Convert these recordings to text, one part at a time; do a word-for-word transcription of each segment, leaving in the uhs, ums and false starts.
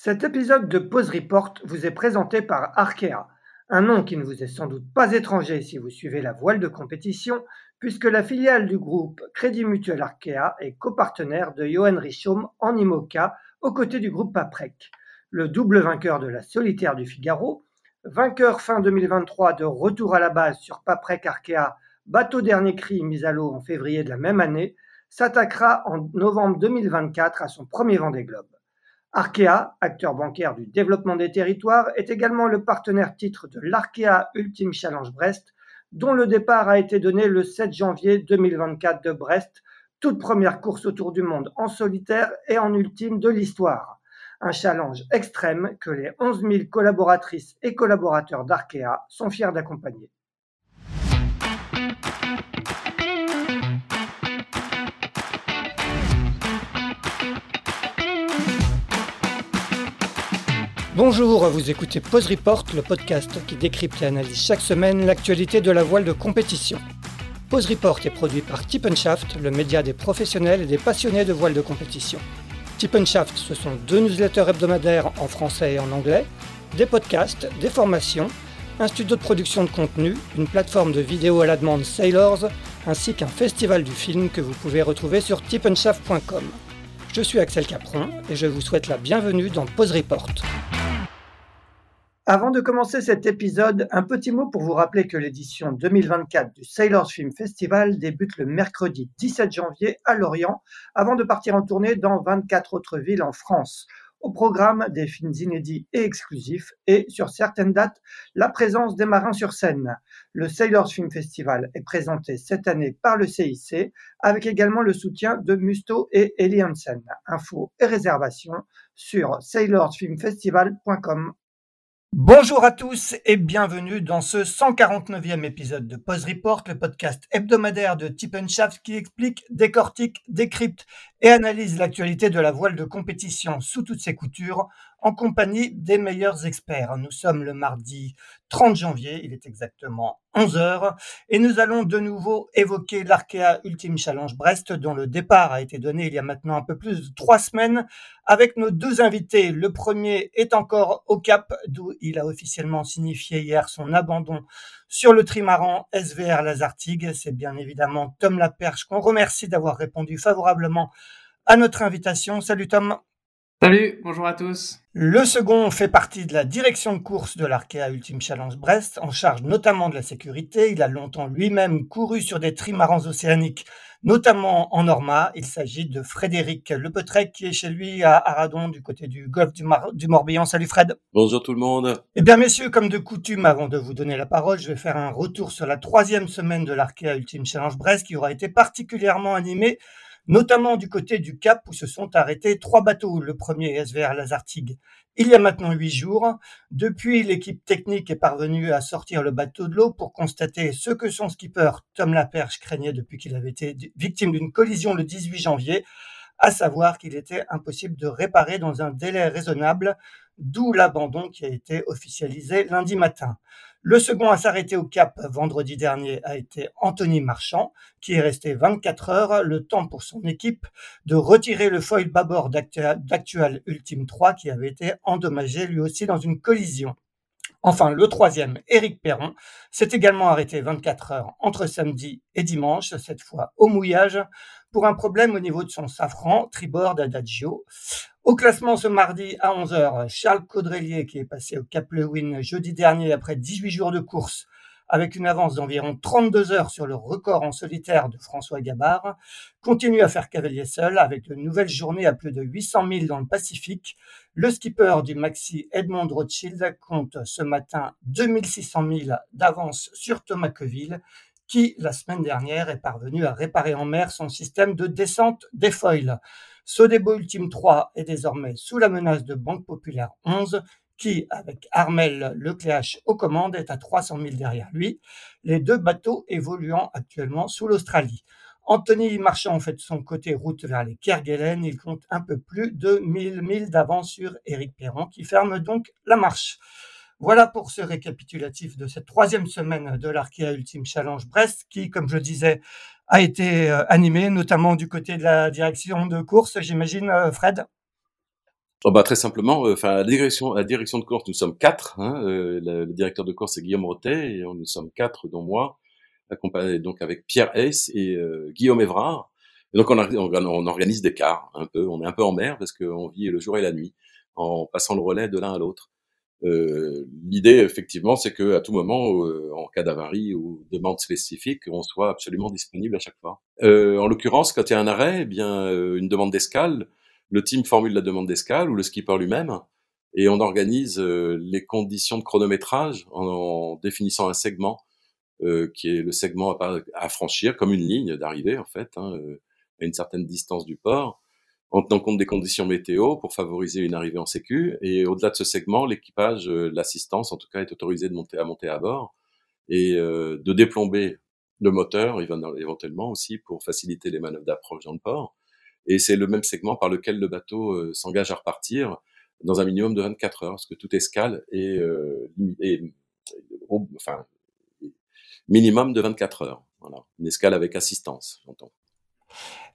Cet épisode de Pos. Report vous est présenté par Arkea, un nom qui ne vous est sans doute pas étranger si vous suivez la voile de compétition, puisque la filiale du groupe Crédit Mutuel Arkea est copartenaire de Johan Richaume en IMOCA, aux côtés du groupe Paprec. Le double vainqueur de la solitaire du Figaro, vainqueur fin deux mille vingt-trois de Retour à la base sur Paprec Arkea, bateau dernier cri mis à l'eau en février de la même année, s'attaquera en novembre deux mille vingt-quatre à son premier Vendée Globe. Arkea, acteur bancaire du développement des territoires, est également le partenaire titre de l'Arkea Ultim Challenge Brest, dont le départ a été donné le sept janvier deux mille vingt-quatre de Brest, toute première course autour du monde en solitaire et en ultime de l'histoire. Un challenge extrême que les onze mille collaboratrices et collaborateurs d'Arkea sont fiers d'accompagner. Bonjour, vous écoutez Pos. Report, le podcast qui décrypte et analyse chaque semaine l'actualité de la voile de compétition. Pos. Report est produit par Tip and Shaft, le média des professionnels et des passionnés de voile de compétition. Tip and Shaft, ce sont deux newsletters hebdomadaires en français et en anglais, des podcasts, des formations, un studio de production de contenu, une plateforme de vidéos à la demande Sailors, ainsi qu'un festival du film que vous pouvez retrouver sur tip and shaft point com. Je suis Axel Capron et je vous souhaite la bienvenue dans Pos. Report. Avant de commencer cet épisode, un petit mot pour vous rappeler que l'édition deux mille vingt-quatre du Sailors Film Festival débute le mercredi dix-sept janvier à Lorient, avant de partir en tournée dans vingt-quatre autres villes en France. Au programme, des films inédits et exclusifs et, sur certaines dates, la présence des marins sur scène. Le Sailors Film Festival est présenté cette année par le C I C, avec également le soutien de Musto et Eli Hansen. Infos et réservations sur sailors film festival point com. Bonjour à tous et bienvenue dans ce cent quarante-neuvième épisode de Pos. Report, le podcast hebdomadaire de Tip and Shaft qui explique, décortique, décrypte et analyse l'actualité de la voile de compétition sous toutes ses coutures en compagnie des meilleurs experts. Nous sommes le mardi trente janvier, il est exactement onze heures et nous allons de nouveau évoquer l'Arkea Ultime Challenge Brest dont le départ a été donné il y a maintenant un peu plus de trois semaines avec nos deux invités. Le premier est encore au Cap d'où il a officiellement signifié hier son abandon sur le trimaran S V R Lazartigue. C'est bien évidemment Tom Laperche qu'on remercie d'avoir répondu favorablement à notre invitation. Salut Tom. Salut, bonjour à tous. Le second fait partie de la direction de course de l'Arkea Ultime Challenge Brest, en charge notamment de la sécurité. Il a longtemps lui-même couru sur des trimarans océaniques, notamment en Orma. Il s'agit de Frédéric Le Peutrec, qui est chez lui à Aradon, du côté du golfe du, Mar- du Morbihan. Salut Fred. Bonjour tout le monde. Eh bien messieurs, comme de coutume, avant de vous donner la parole, je vais faire un retour sur la troisième semaine de l'Arkea Ultime Challenge Brest, qui aura été particulièrement animée, notamment du côté du Cap où se sont arrêtés trois bateaux, le premier S V R Lazartigue, il y a maintenant huit jours. Depuis, l'équipe technique est parvenue à sortir le bateau de l'eau pour constater ce que son skipper Tom Laperche craignait depuis qu'il avait été victime d'une collision le dix-huit janvier, à savoir qu'il était impossible de réparer dans un délai raisonnable, d'où l'abandon qui a été officialisé lundi matin. Le second à s'arrêter au Cap vendredi dernier a été Anthony Marchand, qui est resté vingt-quatre heures, le temps pour son équipe de retirer le foil bâbord d'Actual Ultime trois qui avait été endommagé lui aussi dans une collision. Enfin, le troisième, Eric Perron, s'est également arrêté vingt-quatre heures entre samedi et dimanche, cette fois au mouillage, pour un problème au niveau de son safran, Tribord adagio. Au classement ce mardi à onze heures, Charles Caudrelier, qui est passé au Cap-Lewin jeudi dernier après dix-huit jours de course, avec une avance d'environ trente-deux heures sur le record en solitaire de François Gabard, continue à faire cavalier seul avec de nouvelles journées à plus de huit cent mille dans le Pacifique. Le skipper du maxi Edmond Rothschild compte ce matin deux mille six cent mille d'avance sur Thomas Coville, qui, la semaine dernière, est parvenu à réparer en mer son système de descente des foils. Sodebo Ultime trois est désormais sous la menace de Banque Populaire onze, qui, avec Armel Lecléache aux commandes, est à trois cent mille derrière lui, les deux bateaux évoluant actuellement sous l'Australie. Anthony Marchand fait de son côté route vers les Kerguelen, il compte un peu plus de mille milles d'avance sur Éric Perron, qui ferme donc la marche. Voilà pour ce récapitulatif de cette troisième semaine de l'Arkea Ultime Challenge Brest, qui, comme je disais, a été animée, notamment du côté de la direction de course, j'imagine, Fred. Oh bah, très simplement, enfin, euh, la direction, la direction de course, nous sommes quatre, hein, euh, le, le directeur de course c'est Guillaume Rotet, et on, nous sommes quatre, dont moi, accompagné donc avec Pierre Hess et euh, Guillaume Évrard. Et donc on, a, on, on organise des quarts, un peu, on est un peu en mer parce qu'on vit le jour et la nuit, en passant le relais de l'un à l'autre. Euh, l'idée, effectivement, c'est que à tout moment, euh, en cas d'avarie ou demande spécifique, on soit absolument disponible à chaque fois. Euh, en l'occurrence, quand il y a un arrêt, eh bien, euh, une demande d'escale, le team formule la demande d'escale ou le skipper lui-même, et on organise euh, les conditions de chronométrage en, en définissant un segment euh, qui est le segment à, à franchir, comme une ligne d'arrivée en fait, hein, euh, à une certaine distance du port, en tenant compte des conditions météo pour favoriser une arrivée en sécu. Et au-delà de ce segment, l'équipage, euh, l'assistance en tout cas, est autorisé de monter à monter à bord et euh, de déplomber le moteur éventuellement aussi pour faciliter les manœuvres d'approche dans le port. Et c'est le même segment par lequel le bateau euh, s'engage à repartir dans un minimum de vingt-quatre heures, parce que toute escale est, euh, est au, enfin, minimum de vingt-quatre heures. Voilà, une escale avec assistance, j'entends.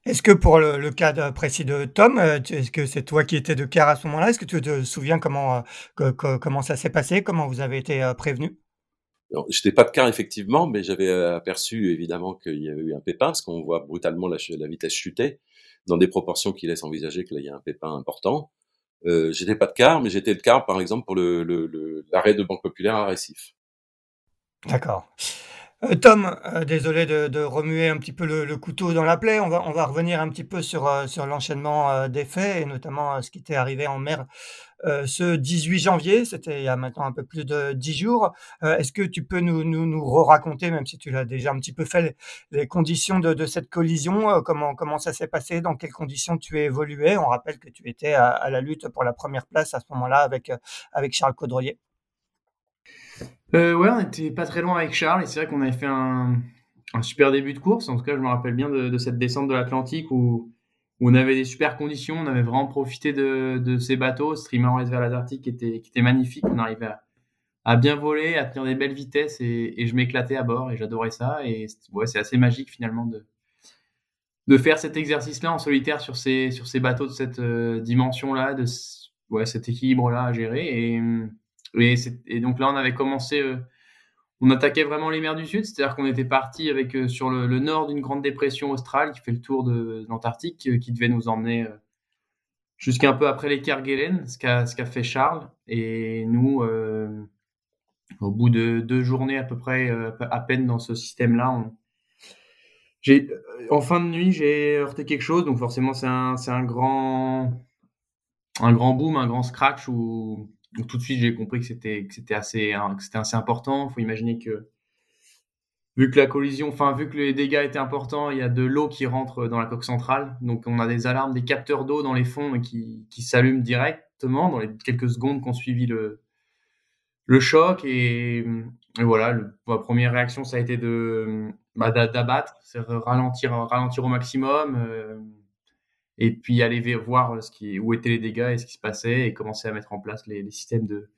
Est-ce que pour le, le cas de, précis de Tom, est-ce que c'est toi qui étais de quart à ce moment-là? Est-ce que tu te souviens comment, euh, que, comment ça s'est passé? Comment vous avez été euh, prévenu? Non, je n'étais pas de quart, effectivement, mais j'avais aperçu, évidemment, qu'il y avait eu un pépin, parce qu'on voit brutalement la, la vitesse chuter dans des proportions qui laissent envisager que là il y a un pépin important. Euh, j'étais pas de quart, mais j'étais de quart, par exemple, pour le, le, le, l'arrêt de Banque Populaire à Recife. D'accord. Euh, Tom, euh, désolé de, de remuer un petit peu le, le couteau dans la plaie. On va, on va revenir un petit peu sur, euh, sur l'enchaînement euh, des faits, et notamment euh, ce qui était arrivé en mer euh, ce dix-huit janvier. C'était il y a maintenant un peu plus de dix jours. Euh, est-ce que tu peux nous, nous, nous re-raconter, même si tu l'as déjà un petit peu fait, les, les conditions de, de cette collision, euh, comment, comment ça s'est passé, dans quelles conditions tu évoluais? On rappelle que tu étais à, à la lutte pour la première place à ce moment-là avec, avec Charles Caudrelier. Euh, ouais, on n'était pas très loin avec Charles, et c'est vrai qu'on avait fait un, un super début de course. En tout cas, je me rappelle bien de, de cette descente de l'Atlantique où, où on avait des super conditions. On avait vraiment profité de, de ces bateaux. Ce Tribord S V R Lazartigue qui était, qui était magnifique. On arrivait à, à bien voler, à tenir des belles vitesses, et, et je m'éclatais à bord et j'adorais ça. Et ouais, c'est assez magique finalement de, de faire cet exercice-là en solitaire sur ces, sur ces bateaux de cette euh, dimension-là, de ouais, cet équilibre-là à gérer. Et. Et, et donc là, on avait commencé, euh, on attaquait vraiment les mers du Sud, c'est-à-dire qu'on était parti avec euh, sur le, le nord d'une grande dépression australe qui fait le tour de, de l'Antarctique, euh, qui devait nous emmener euh, jusqu'à un peu après les Kerguelen, ce qu'a, ce qu'a fait Charles. Et nous, euh, au bout de deux journées à peu près, euh, à peine dans ce système-là, on... j'ai, en fin de nuit, j'ai heurté quelque chose. Donc forcément, c'est un, c'est un grand, un grand boom, un grand scratch où... Donc, tout de suite, j'ai compris que c'était, que c'était assez, hein, que c'était assez important. Il faut imaginer que, vu que la collision, enfin, vu que les dégâts étaient importants, il y a de l'eau qui rentre dans la coque centrale. Donc, on a des alarmes, des capteurs d'eau dans les fonds qui, qui s'allument directement dans les quelques secondes qu'ont suivi le, le choc. Et, et voilà, le, ma première réaction, ça a été de, bah, d'abattre, c'est ralentir, ralentir au maximum. Euh, et puis aller voir ce qui, où étaient les dégâts et ce qui se passait, et commencer à mettre en place les, les systèmes de,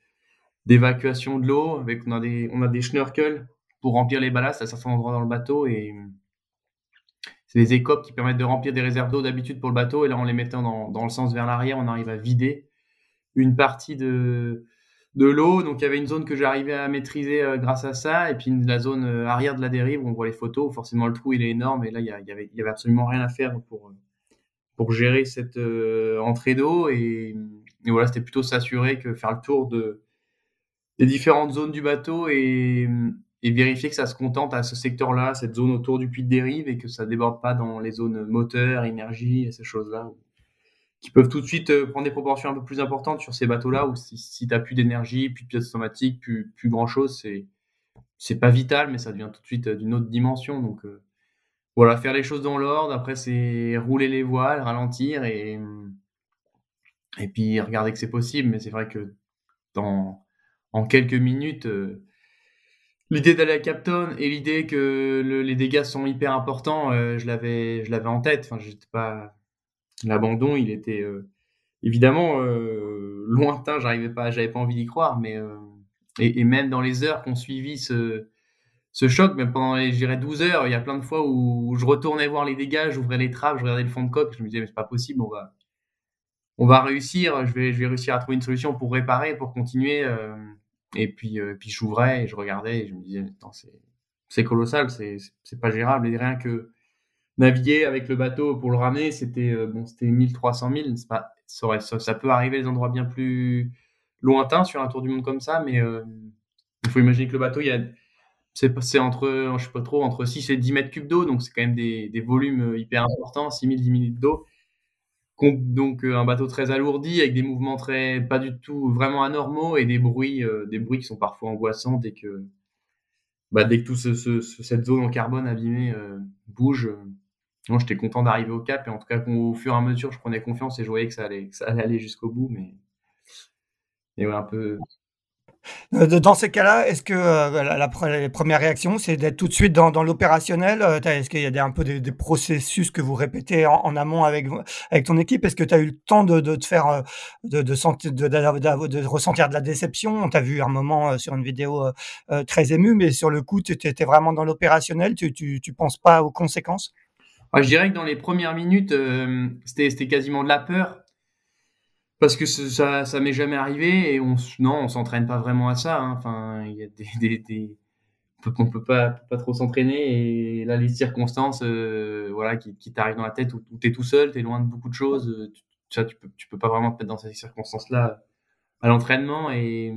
d'évacuation de l'eau. Avec, on a des, on a des schnorkels pour remplir les ballasts à certains endroits dans le bateau, et c'est des écopes qui permettent de remplir des réserves d'eau d'habitude pour le bateau, et là en les mettant dans, dans le sens vers l'arrière, on arrive à vider une partie de, de l'eau. Donc il y avait une zone que j'arrivais à maîtriser grâce à ça, et puis la zone arrière de la dérive où on voit les photos, forcément le trou il est énorme, et là il y, y avait, il y avait absolument rien à faire pour... pour gérer cette euh, entrée d'eau. Et, et voilà, c'était plutôt s'assurer que faire le tour de, des différentes zones du bateau, et, et vérifier que ça se contente à ce secteur-là, cette zone autour du puits de dérive, et que ça déborde pas dans les zones moteur, énergie, et ces choses-là, qui peuvent tout de suite euh, prendre des proportions un peu plus importantes sur ces bateaux-là, où si, si tu n'as plus d'énergie, plus de pièces automatiques, plus, plus grand-chose, c'est, c'est pas vital, mais ça devient tout de suite euh, d'une autre dimension. Donc... Euh, Voilà, faire les choses dans l'ordre. Après, c'est rouler les voiles, ralentir, et, et puis regarder que c'est possible. Mais c'est vrai que dans, en quelques minutes, euh, l'idée d'aller à Cap Town et l'idée que le, les dégâts sont hyper importants, euh, je l'avais, je l'avais en tête. Enfin, j'étais pas... L'abandon, il était euh, évidemment euh, lointain. J'arrivais pas, j'avais pas envie d'y croire. Mais, euh, et, et même dans les heures qu'on suivit ce... Ce choc, même pendant les, je dirais, douze heures, il y a plein de fois où je retournais voir les dégâts, j'ouvrais les trappes, je regardais le fond de coque, je me disais, mais c'est pas possible, on va, on va réussir, je vais, je vais réussir à trouver une solution pour réparer, pour continuer. Euh, et puis, euh, puis j'ouvrais et je regardais et je me disais, attends, c'est, c'est colossal, c'est, c'est pas gérable. Et rien que naviguer avec le bateau pour le ramener, c'était, euh, bon, c'était mille trois cents milles. C'est pas, ça, aurait, ça, ça peut arriver à des endroits bien plus lointains sur un tour du monde comme ça, mais euh, il faut imaginer que le bateau, il y a, c'est, c'est entre, je sais pas trop, entre six et dix mètres cubes d'eau, donc c'est quand même des, des volumes hyper importants, six mille, dix mille litres d'eau. Donc euh, un bateau très alourdi avec des mouvements très pas du tout vraiment anormaux et des bruits euh, des bruits qui sont parfois angoissants dès que bah dès que tout ce, ce, ce, cette zone en carbone abîmée euh, bouge. Non, j'étais content d'arriver au Cap et en tout cas au fur et à mesure je prenais confiance et je voyais que ça allait que ça allait aller jusqu'au bout, mais et ouais, un peu. Dans ces cas-là, est-ce que euh, la, la, la première réaction, c'est d'être tout de suite dans, dans l'opérationnel? Est-ce qu'il y a des, un peu des, des processus que vous répétez en, en amont avec, avec ton équipe? Est-ce que tu as eu le temps de, de te faire, de, de, sentir, de, de, de ressentir de la déception? Tu as vu un moment euh, sur une vidéo euh, très émue, mais sur le coup, tu étais vraiment dans l'opérationnel, tu ne penses pas aux conséquences? Ouais, je dirais que dans les premières minutes, euh, c'était, c'était quasiment de la peur. Parce que ça, ça m'est jamais arrivé et on, non, on s'entraîne pas vraiment à ça. Hein. Enfin, il y a des, des, des, on peut pas, pas trop s'entraîner et là les circonstances, euh, voilà, qui, qui t'arrivent dans la tête où, où t'es tout seul, t'es loin de beaucoup de choses. Tu, ça, tu peux, tu peux pas vraiment te mettre dans ces circonstances-là à l'entraînement et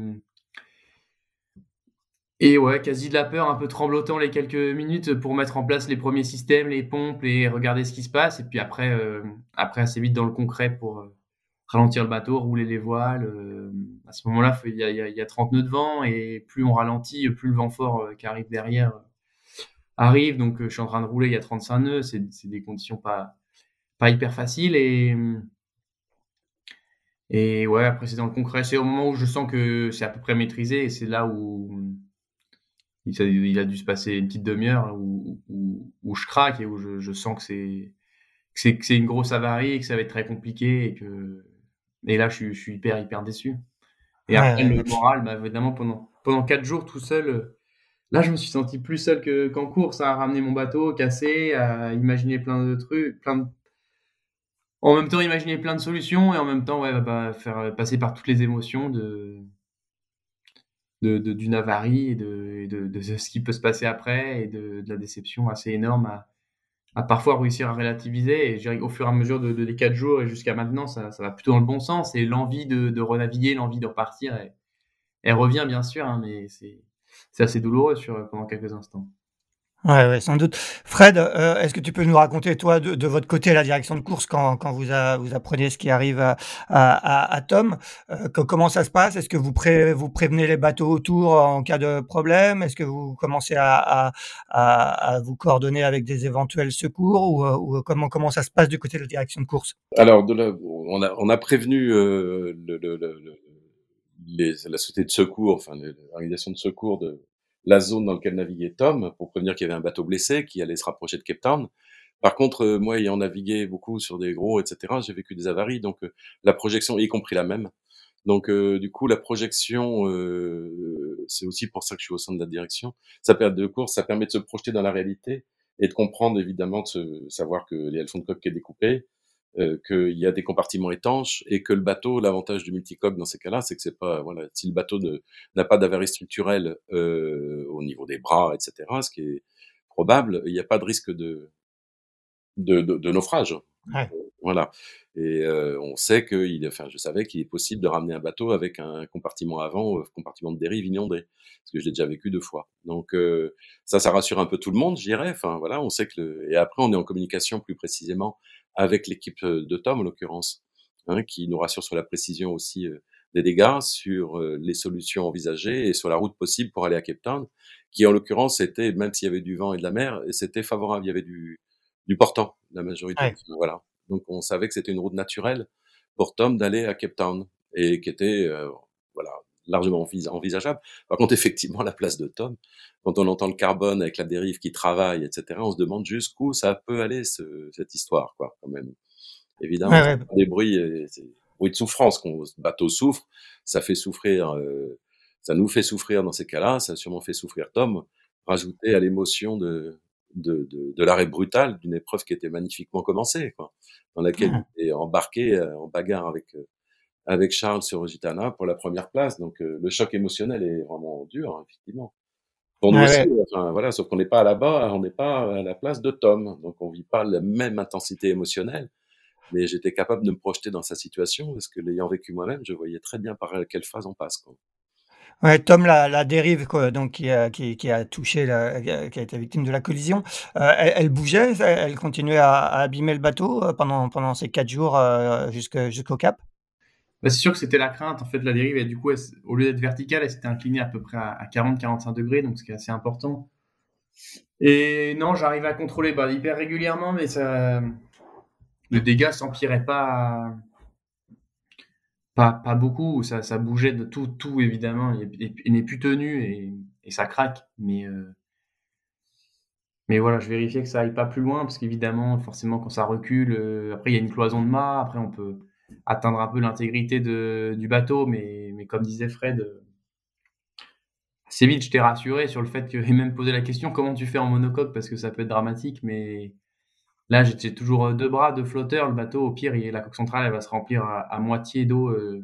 et ouais, quasi de la peur, un peu tremblotant les quelques minutes pour mettre en place les premiers systèmes, les pompes et regarder ce qui se passe et puis après, euh, après assez vite dans le concret pour euh, ralentir le bateau, rouler les voiles. Euh, à ce moment-là, il y, y, y a trente nœuds de vent et plus on ralentit, plus le vent fort euh, qui arrive derrière euh, arrive. Donc, euh, je suis en train de rouler, il y a trente-cinq nœuds. C'est, c'est des conditions pas, pas hyper faciles. Et, et ouais, après, c'est dans le concret. C'est au moment où je sens que c'est à peu près maîtrisé et c'est là où il a, il a dû se passer une petite demi-heure où, où, où je craque et où je, je sens que c'est, que, c'est, que c'est une grosse avarie et que ça va être très compliqué et que... Et là, je suis, je suis hyper, hyper déçu. Et après, ouais, le moral, bah, évidemment, pendant, pendant quatre jours, tout seul, là, je me suis senti plus seul que, qu'en course, à ramener mon bateau, cassé, à imaginer plein de trucs, plein de... En même temps, imaginer plein de solutions et en même temps, ouais, bah, bah, faire passer par toutes les émotions de, de, de, d'une avarie et de, de, de ce qui peut se passer après et de, de la déception assez énorme à... à parfois réussir à relativiser. Et je dirais, au fur et à mesure de, de, des quatre jours et jusqu'à maintenant, ça, ça va plutôt dans le bon sens. Et l'envie de, de renaviguer, l'envie de repartir, elle, elle revient bien sûr, hein, mais c'est, c'est assez douloureux sur, pendant quelques instants. Ouais, ouais, sans doute. Fred, euh, est-ce que tu peux nous raconter, toi, de, de votre côté, la direction de course, quand, quand vous, a, vous apprenez ce qui arrive à, à, à Tom, euh, que, comment ça se passe? Est-ce que vous, pré, vous prévenez les bateaux autour en cas de problème? Est-ce que vous commencez à, à, à, à vous coordonner avec des éventuels secours ou, ou comment, comment ça se passe du côté de la direction de course? Alors, de la, on, a, on a prévenu euh, le, le, le, les, la société de secours, enfin, l'organisation de secours de la zone dans laquelle naviguait Tom pour prévenir qu'il y avait un bateau blessé qui allait se rapprocher de Cape Town. Par contre, euh, moi, ayant navigué beaucoup sur des gros, et cetera, j'ai vécu des avaries, donc euh, la projection, y compris la même. Donc, euh, du coup, la projection, euh, c'est aussi pour ça que je suis au sein de la direction. Ça perd de course, ça permet de se projeter dans la réalité et de comprendre, évidemment, de se, savoir que les alphons de coque est découpé, euh, qu'il y a des compartiments étanches et que le bateau, l'avantage du multicoque dans ces cas-là, c'est que c'est pas, voilà, si le bateau ne, n'a pas d'avarie structurelle euh, au niveau des bras, et cetera, ce qui est probable, il n'y a pas de risque de de, de, de naufrage. Ouais. Voilà. Et euh, on sait que, il, enfin, je savais qu'il est possible de ramener un bateau avec un compartiment avant, euh, compartiment de dérive inondé, parce que je l'ai déjà vécu deux fois. Donc euh, ça, ça rassure un peu tout le monde, je dirais. Enfin voilà, on sait que le... et après on est en communication plus précisément avec l'équipe de Tom, en l'occurrence, hein, qui nous rassure sur la précision aussi euh, des dégâts, sur euh, les solutions envisagées et sur la route possible pour aller à Cape Town, qui en l'occurrence était, même s'il y avait du vent et de la mer, c'était favorable, il y avait du, du portant, la majorité. Ouais. Voilà. Donc on savait que c'était une route naturelle pour Tom d'aller à Cape Town et qui était euh, voilà, largement envisageable. Par contre, effectivement, la place de Tom, quand on entend le carbone avec la dérive qui travaille, et cetera, on se demande jusqu'où ça peut aller, ce, cette histoire, quoi, quand même. Évidemment, ouais, ouais. Des bruits, c'est des bruits de souffrance, qu'on bateau souffre, ça fait souffrir, euh, ça nous fait souffrir dans ces cas-là, ça a sûrement fait souffrir Tom, rajouté à l'émotion de, de, de, de l'arrêt brutal d'une épreuve qui était magnifiquement commencée, quoi, dans laquelle ah. il était embarqué euh, en bagarre avec euh, avec Charles sur Gitana pour la première place. Donc euh, le choc émotionnel est vraiment dur, hein, effectivement. Pour nous ah, aussi, ouais. enfin, voilà, sauf qu'on n'est pas à la bas, on n'est pas à la place de Tom, donc on vit pas la même intensité émotionnelle. Mais j'étais capable de me projeter dans sa situation parce que l'ayant vécu moi-même, je voyais très bien par quelle phase on passe, quoi. Ouais, Tom, la, la dérive, quoi, donc qui a, qui, qui a touché, la, qui a été victime de la collision, euh, elle, elle bougeait, elle continuait à, à abîmer le bateau pendant pendant ces quatre jours euh, jusqu'au, jusqu'au Cap. Bah, c'est sûr que c'était la crainte. En fait, la dérive, elle, du coup, elle, au lieu d'être verticale, elle s'était inclinée à peu près à, à quarante à quarante-cinq degrés, donc ce qui est assez important. Et non, j'arrivais à contrôler, bah, hyper régulièrement, mais ça, le dégât s'empirait pas. Pas, pas beaucoup, ça, ça bougeait de tout, tout évidemment, il, il n'est plus tenu et, et ça craque, mais, euh, mais voilà, je vérifiais que ça aille pas plus loin, parce qu'évidemment, forcément, quand ça recule, euh, après il y a une cloison de mât, après on peut atteindre un peu l'intégrité de, du bateau, mais, mais comme disait Fred, euh, assez vite j'étais rassuré sur le fait que, et même posé la question, comment tu fais en monocoque, parce que ça peut être dramatique, mais... Là, j'étais toujours deux bras, deux flotteurs. Le bateau, au pire, il, la coque centrale, elle va se remplir à, à moitié d'eau. Euh...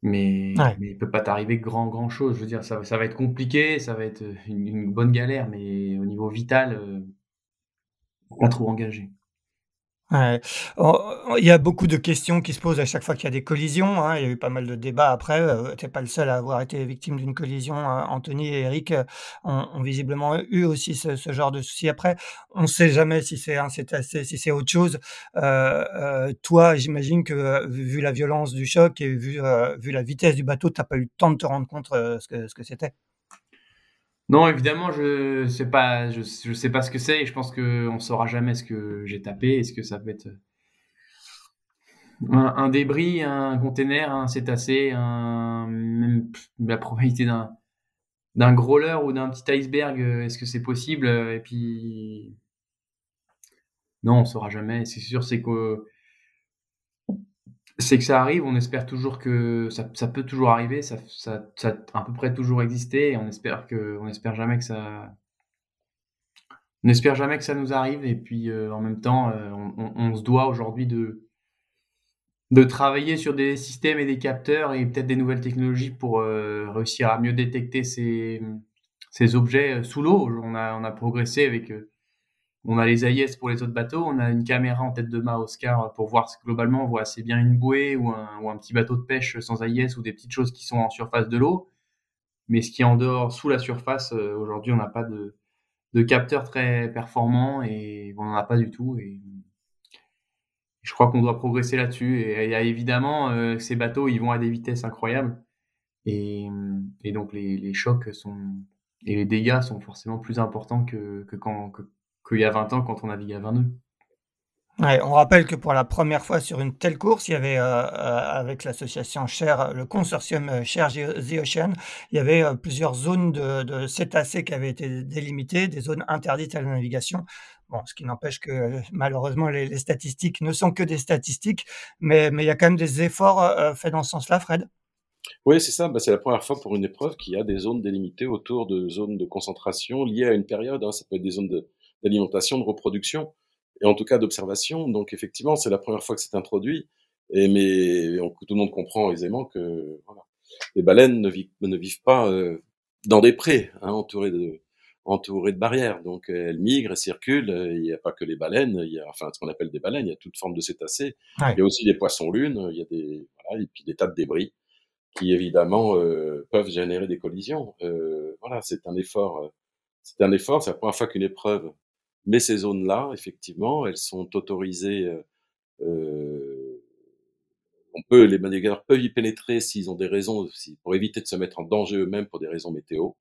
Mais, ouais. mais il ne peut pas t'arriver grand, grand chose. Je veux dire, ça, ça va être compliqué, ça va être une, une bonne galère, mais au niveau vital, euh, pas trop engagé. Ouais. Il y a beaucoup de questions qui se posent à chaque fois qu'il y a des collisions, hein. Il y a eu pas mal de débats après. Tu n'es pas le seul à avoir été victime d'une collision. Anthony et Eric ont, ont visiblement eu aussi ce, ce genre de soucis après. On ne sait jamais si c'est un cétacé, si c'est autre chose. Euh, euh, toi, j'imagine que vu la violence du choc et vu, euh, vu la vitesse du bateau, tu n'as pas eu le temps de te rendre compte euh, ce que, ce que c'était. Non, évidemment, je sais pas, je, je sais pas ce que c'est. Et je pense que on saura jamais ce que j'ai tapé. Est-ce que ça peut être un, un débris, un container, un cétacé, un, même la probabilité d'un d'un growler ou d'un petit iceberg. Est-ce que c'est possible? Et puis non, on saura jamais. C'est sûr, c'est que c'est que ça arrive, on espère toujours que ça, ça peut toujours arriver, ça, ça, ça a à peu près toujours existé, et on espère que, on espère jamais que ça, on espère jamais que ça nous arrive, et puis euh, en même temps, euh, on, on, on se doit aujourd'hui de, de travailler sur des systèmes et des capteurs, et peut-être des nouvelles technologies pour euh, réussir à mieux détecter ces, ces objets sous l'eau. On a, on a progressé avec... Euh, On a les A I S pour les autres bateaux, on a une caméra en tête de mât Oscar pour voir, globalement, on voit assez bien une bouée ou un, ou un petit bateau de pêche sans A I S ou des petites choses qui sont en surface de l'eau. Mais ce qui est en dehors, sous la surface, aujourd'hui, on n'a pas de, de capteur très performant et on n'en a pas du tout. Et je crois qu'on doit progresser là-dessus. Et, et évidemment, euh, ces bateaux, ils vont à des vitesses incroyables. Et, et donc, les, les chocs sont, et les dégâts sont forcément plus importants que, que quand... Que, qu'il y a vingt ans quand on naviguait à vingt-deux. Ouais, on rappelle que pour la première fois sur une telle course, il y avait euh, avec l'association Share, le consortium Share the Ocean, il y avait euh, plusieurs zones de, de cétacés qui avaient été délimitées, des zones interdites à la navigation. Bon, ce qui n'empêche que malheureusement les, les statistiques ne sont que des statistiques, mais, mais il y a quand même des efforts euh, faits dans ce sens-là, Fred. Oui, c'est ça. Bah, c'est la première fois pour une épreuve qu'il y a des zones délimitées autour de zones de concentration liées à une période. Hein. Ça peut être des zones de d'alimentation, de reproduction, et en tout cas d'observation. Donc effectivement, c'est la première fois que c'est introduit, et mais on, tout le monde comprend aisément que voilà, les baleines ne vivent, ne vivent pas euh, dans des prés, hein, entourées de, entourées de barrières. Donc elles migrent, elles circulent. Il n'y a pas que les baleines, il y a enfin ce qu'on appelle des baleines, il y a toute forme de cétacés. Ouais. Il y a aussi des poissons lunes, il y a des voilà, et puis des tas de débris qui évidemment euh, peuvent générer des collisions. Euh, voilà, c'est un effort, c'est un effort. C'est la première fois qu'une épreuve. Mais ces zones-là, effectivement, elles sont autorisées. Euh, on peut, les navigateurs peuvent y pénétrer s'ils ont des raisons, si, pour éviter de se mettre en danger eux-mêmes pour des raisons météo,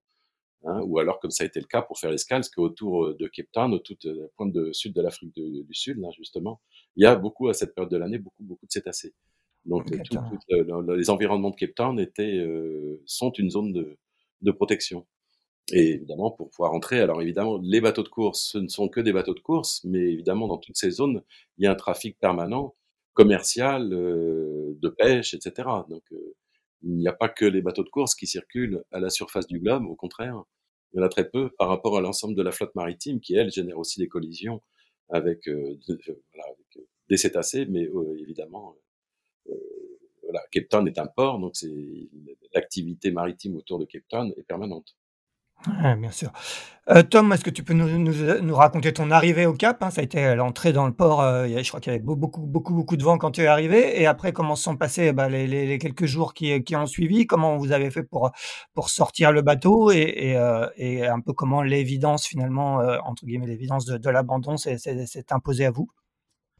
hein, ou alors comme ça a été le cas pour faire l'escale, parce qu'autour de Cape Town, autour de la pointe de, sud de l'Afrique de, du Sud, là justement, il y a beaucoup à cette période de l'année, beaucoup, beaucoup de cétacés. Donc okay, tout, tout, le, les environnements de Cape Town étaient, euh, sont une zone de, de protection. Et évidemment, pour pouvoir entrer, alors évidemment, les bateaux de course, ce ne sont que des bateaux de course, mais évidemment, dans toutes ces zones, il y a un trafic permanent, commercial, euh, de pêche, et cetera. Donc, euh, il n'y a pas que les bateaux de course qui circulent à la surface du globe, au contraire, il y en a très peu par rapport à l'ensemble de la flotte maritime qui, elle, génère aussi des collisions avec, euh, de, voilà, avec des cétacés, mais euh, évidemment, euh, voilà, Cape Town est un port, donc c'est, l'activité maritime autour de Cape Town est permanente. Ah, bien sûr. Euh, Tom, est-ce que tu peux nous, nous, nous raconter ton arrivée au Cap, hein? Ça a été l'entrée dans le port, euh, je crois qu'il y avait beaucoup, beaucoup, beaucoup de vent quand tu es arrivé, et après comment se sont passés bah, les, les, les quelques jours qui, qui ont suivi, comment vous avez fait pour, pour sortir le bateau, et, et, euh, et un peu comment l'évidence finalement, euh, entre guillemets l'évidence de, de l'abandon s'est, s'est, s'est imposée à vous?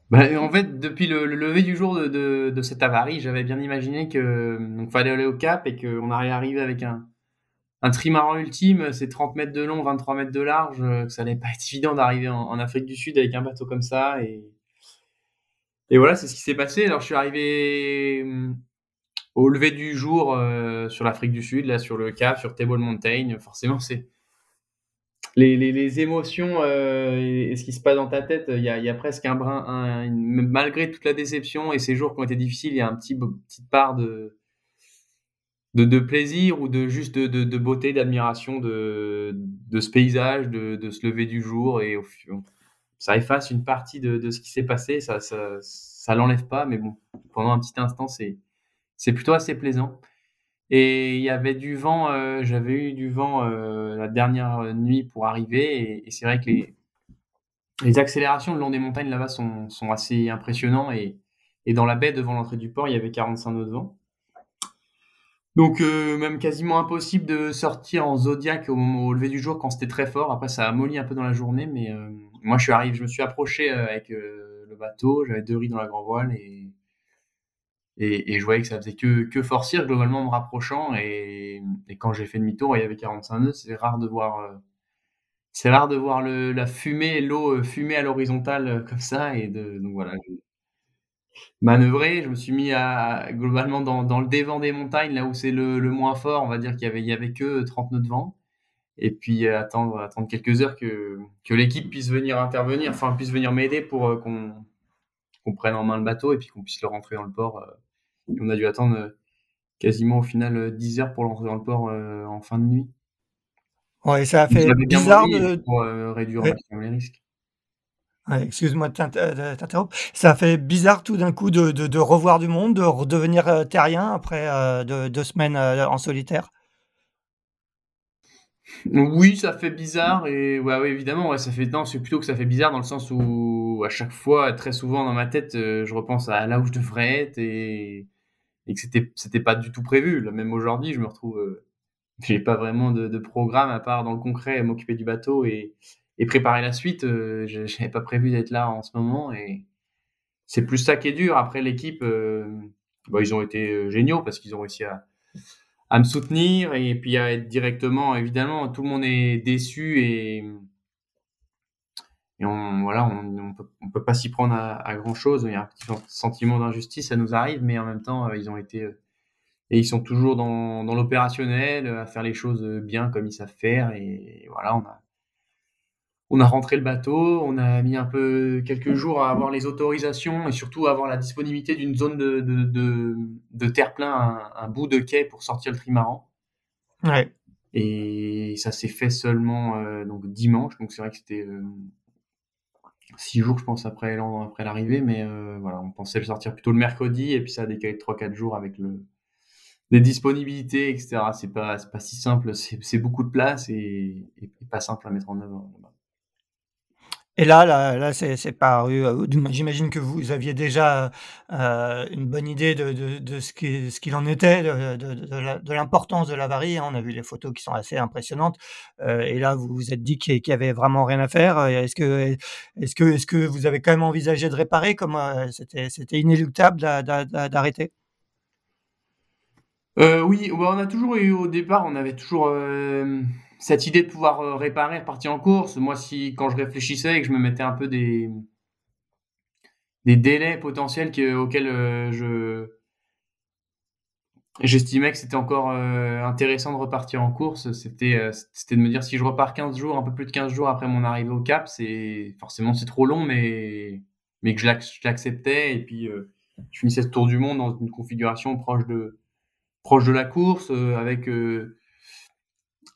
Bah, en fait, depuis le, le lever du jour de, de, de cette avarie, j'avais bien imaginé qu'il fallait aller au Cap et qu'on allait arriver avec un Un trimaran ultime, c'est trente mètres de long, vingt-trois mètres de large, que ça n'allait pas être évident d'arriver en, en Afrique du Sud avec un bateau comme ça. Et, et voilà, c'est ce qui s'est passé. Alors, je suis arrivé au lever du jour euh, sur l'Afrique du Sud, là, sur le Cap, sur Table Mountain. Forcément, c'est les, les, les émotions euh, et, et ce qui se passe dans ta tête. Il y a, il y a presque un brin, un, une, malgré toute la déception et ces jours qui ont été difficiles, il y a un petit, petite part de... De, de plaisir ou de juste de, de, de beauté, d'admiration de, de ce paysage, de, de se lever du jour, et ça efface une partie de, de ce qui s'est passé, ça, ça, ça l'enlève pas, mais bon, pendant un petit instant, c'est, c'est plutôt assez plaisant. Et il y avait du vent, euh, j'avais eu du vent euh, la dernière nuit pour arriver, et, et c'est vrai que les, les accélérations le long des montagnes là-bas sont, sont assez impressionnantes, et, et dans la baie devant l'entrée du port, il y avait quarante-cinq nœuds de vent. Donc, euh, même quasiment impossible de sortir en Zodiac au, au lever du jour quand c'était très fort. Après, ça a molli un peu dans la journée, mais euh, moi, je suis arrivé, je me suis approché avec euh, le bateau. J'avais deux ris dans la grand voile et, et, et je voyais que ça faisait que, que forcir globalement en me rapprochant. Et, et quand j'ai fait demi-tour, il y avait quarante-cinq nœuds. C'est rare de voir, euh, c'est rare de voir le, la fumée et l'eau fumer à l'horizontale euh, comme ça. Et de, donc, voilà. Manœuvrer, je me suis mis à, globalement dans, dans le dévent des montagnes, là où c'est le, le moins fort, on va dire qu'il y avait, il y avait que trente nœuds de vent, et puis euh, attendre, attendre quelques heures que, que l'équipe puisse venir intervenir, enfin puisse venir m'aider pour euh, qu'on, qu'on prenne en main le bateau et puis qu'on puisse le rentrer dans le port. Euh, on a dû attendre euh, quasiment au final euh, dix heures pour l'entrer dans le port euh, en fin de nuit. Ouais, ça a fait bizarre de... pour euh, réduire ouais. les risques. Excuse-moi de t'interrompre. Ça fait bizarre tout d'un coup de, de, de revoir du monde, de redevenir terrien après euh, de, deux semaines euh, en solitaire. Oui, ça fait bizarre et ouais, ouais évidemment, ouais, ça fait non, c'est plutôt que ça fait bizarre dans le sens où à chaque fois, très souvent dans ma tête, euh, je repense à là où je devrais être et, et que c'était c'était pas du tout prévu. Là, même aujourd'hui, je me retrouve, euh, j'ai pas vraiment de, de programme à part dans le concret, à m'occuper du bateau et Et préparer la suite, euh, je n'avais pas prévu d'être là en ce moment. Et c'est plus ça qui est dur. Après, l'équipe, euh, bah, ils ont été géniaux parce qu'ils ont réussi à, à me soutenir. Et puis, à être directement, évidemment, tout le monde est déçu. Et, et on voilà, on, on peut, on peut pas s'y prendre à, à grand-chose. Il y a un petit sentiment d'injustice, ça nous arrive. Mais en même temps, ils ont été... Euh, et ils sont toujours dans, dans l'opérationnel, à faire les choses bien comme ils savent faire. Et, et voilà, on a... On a rentré le bateau, on a mis un peu quelques jours à avoir les autorisations et surtout à avoir la disponibilité d'une zone de, de, de, de terre-plein, un, un bout de quai pour sortir le trimaran. Ouais. Et ça s'est fait seulement euh, donc dimanche, donc c'est vrai que c'était euh, six jours, je pense, après, après l'arrivée, mais euh, voilà, on pensait le sortir plutôt le mercredi et puis ça a décalé de trois à quatre jours avec le, les disponibilités, et cetera. C'est pas, c'est pas si simple, c'est, c'est beaucoup de place et, et pas simple à mettre en œuvre. Et là, là, là c'est, c'est paru. J'imagine que vous aviez déjà euh, une bonne idée de, de, de ce, qui, ce qu'il en était, de, de, de, la, de l'importance de l'avarie. On a vu les photos qui sont assez impressionnantes. Euh, et là, vous vous êtes dit qu'il n'y avait vraiment rien à faire. Est-ce que, est-ce que, est-ce que vous avez quand même envisagé de réparer comme euh, c'était, c'était inéluctable d'a, d'a, d'a, d'arrêter? euh, Oui, on a toujours eu au départ, on avait toujours. Euh... Cette idée de pouvoir réparer, repartir en course, moi, si quand je réfléchissais et que je me mettais un peu des, des délais potentiels que, auxquels euh, je, j'estimais que c'était encore euh, intéressant de repartir en course, c'était, euh, c'était de me dire si je repars quinze jours, un peu plus de quinze jours après mon arrivée au Cap, c'est, forcément c'est trop long, mais, mais que je, l'ac- je l'acceptais et puis euh, je finissais ce tour du monde dans une configuration proche de, proche de la course, euh, avec... Euh,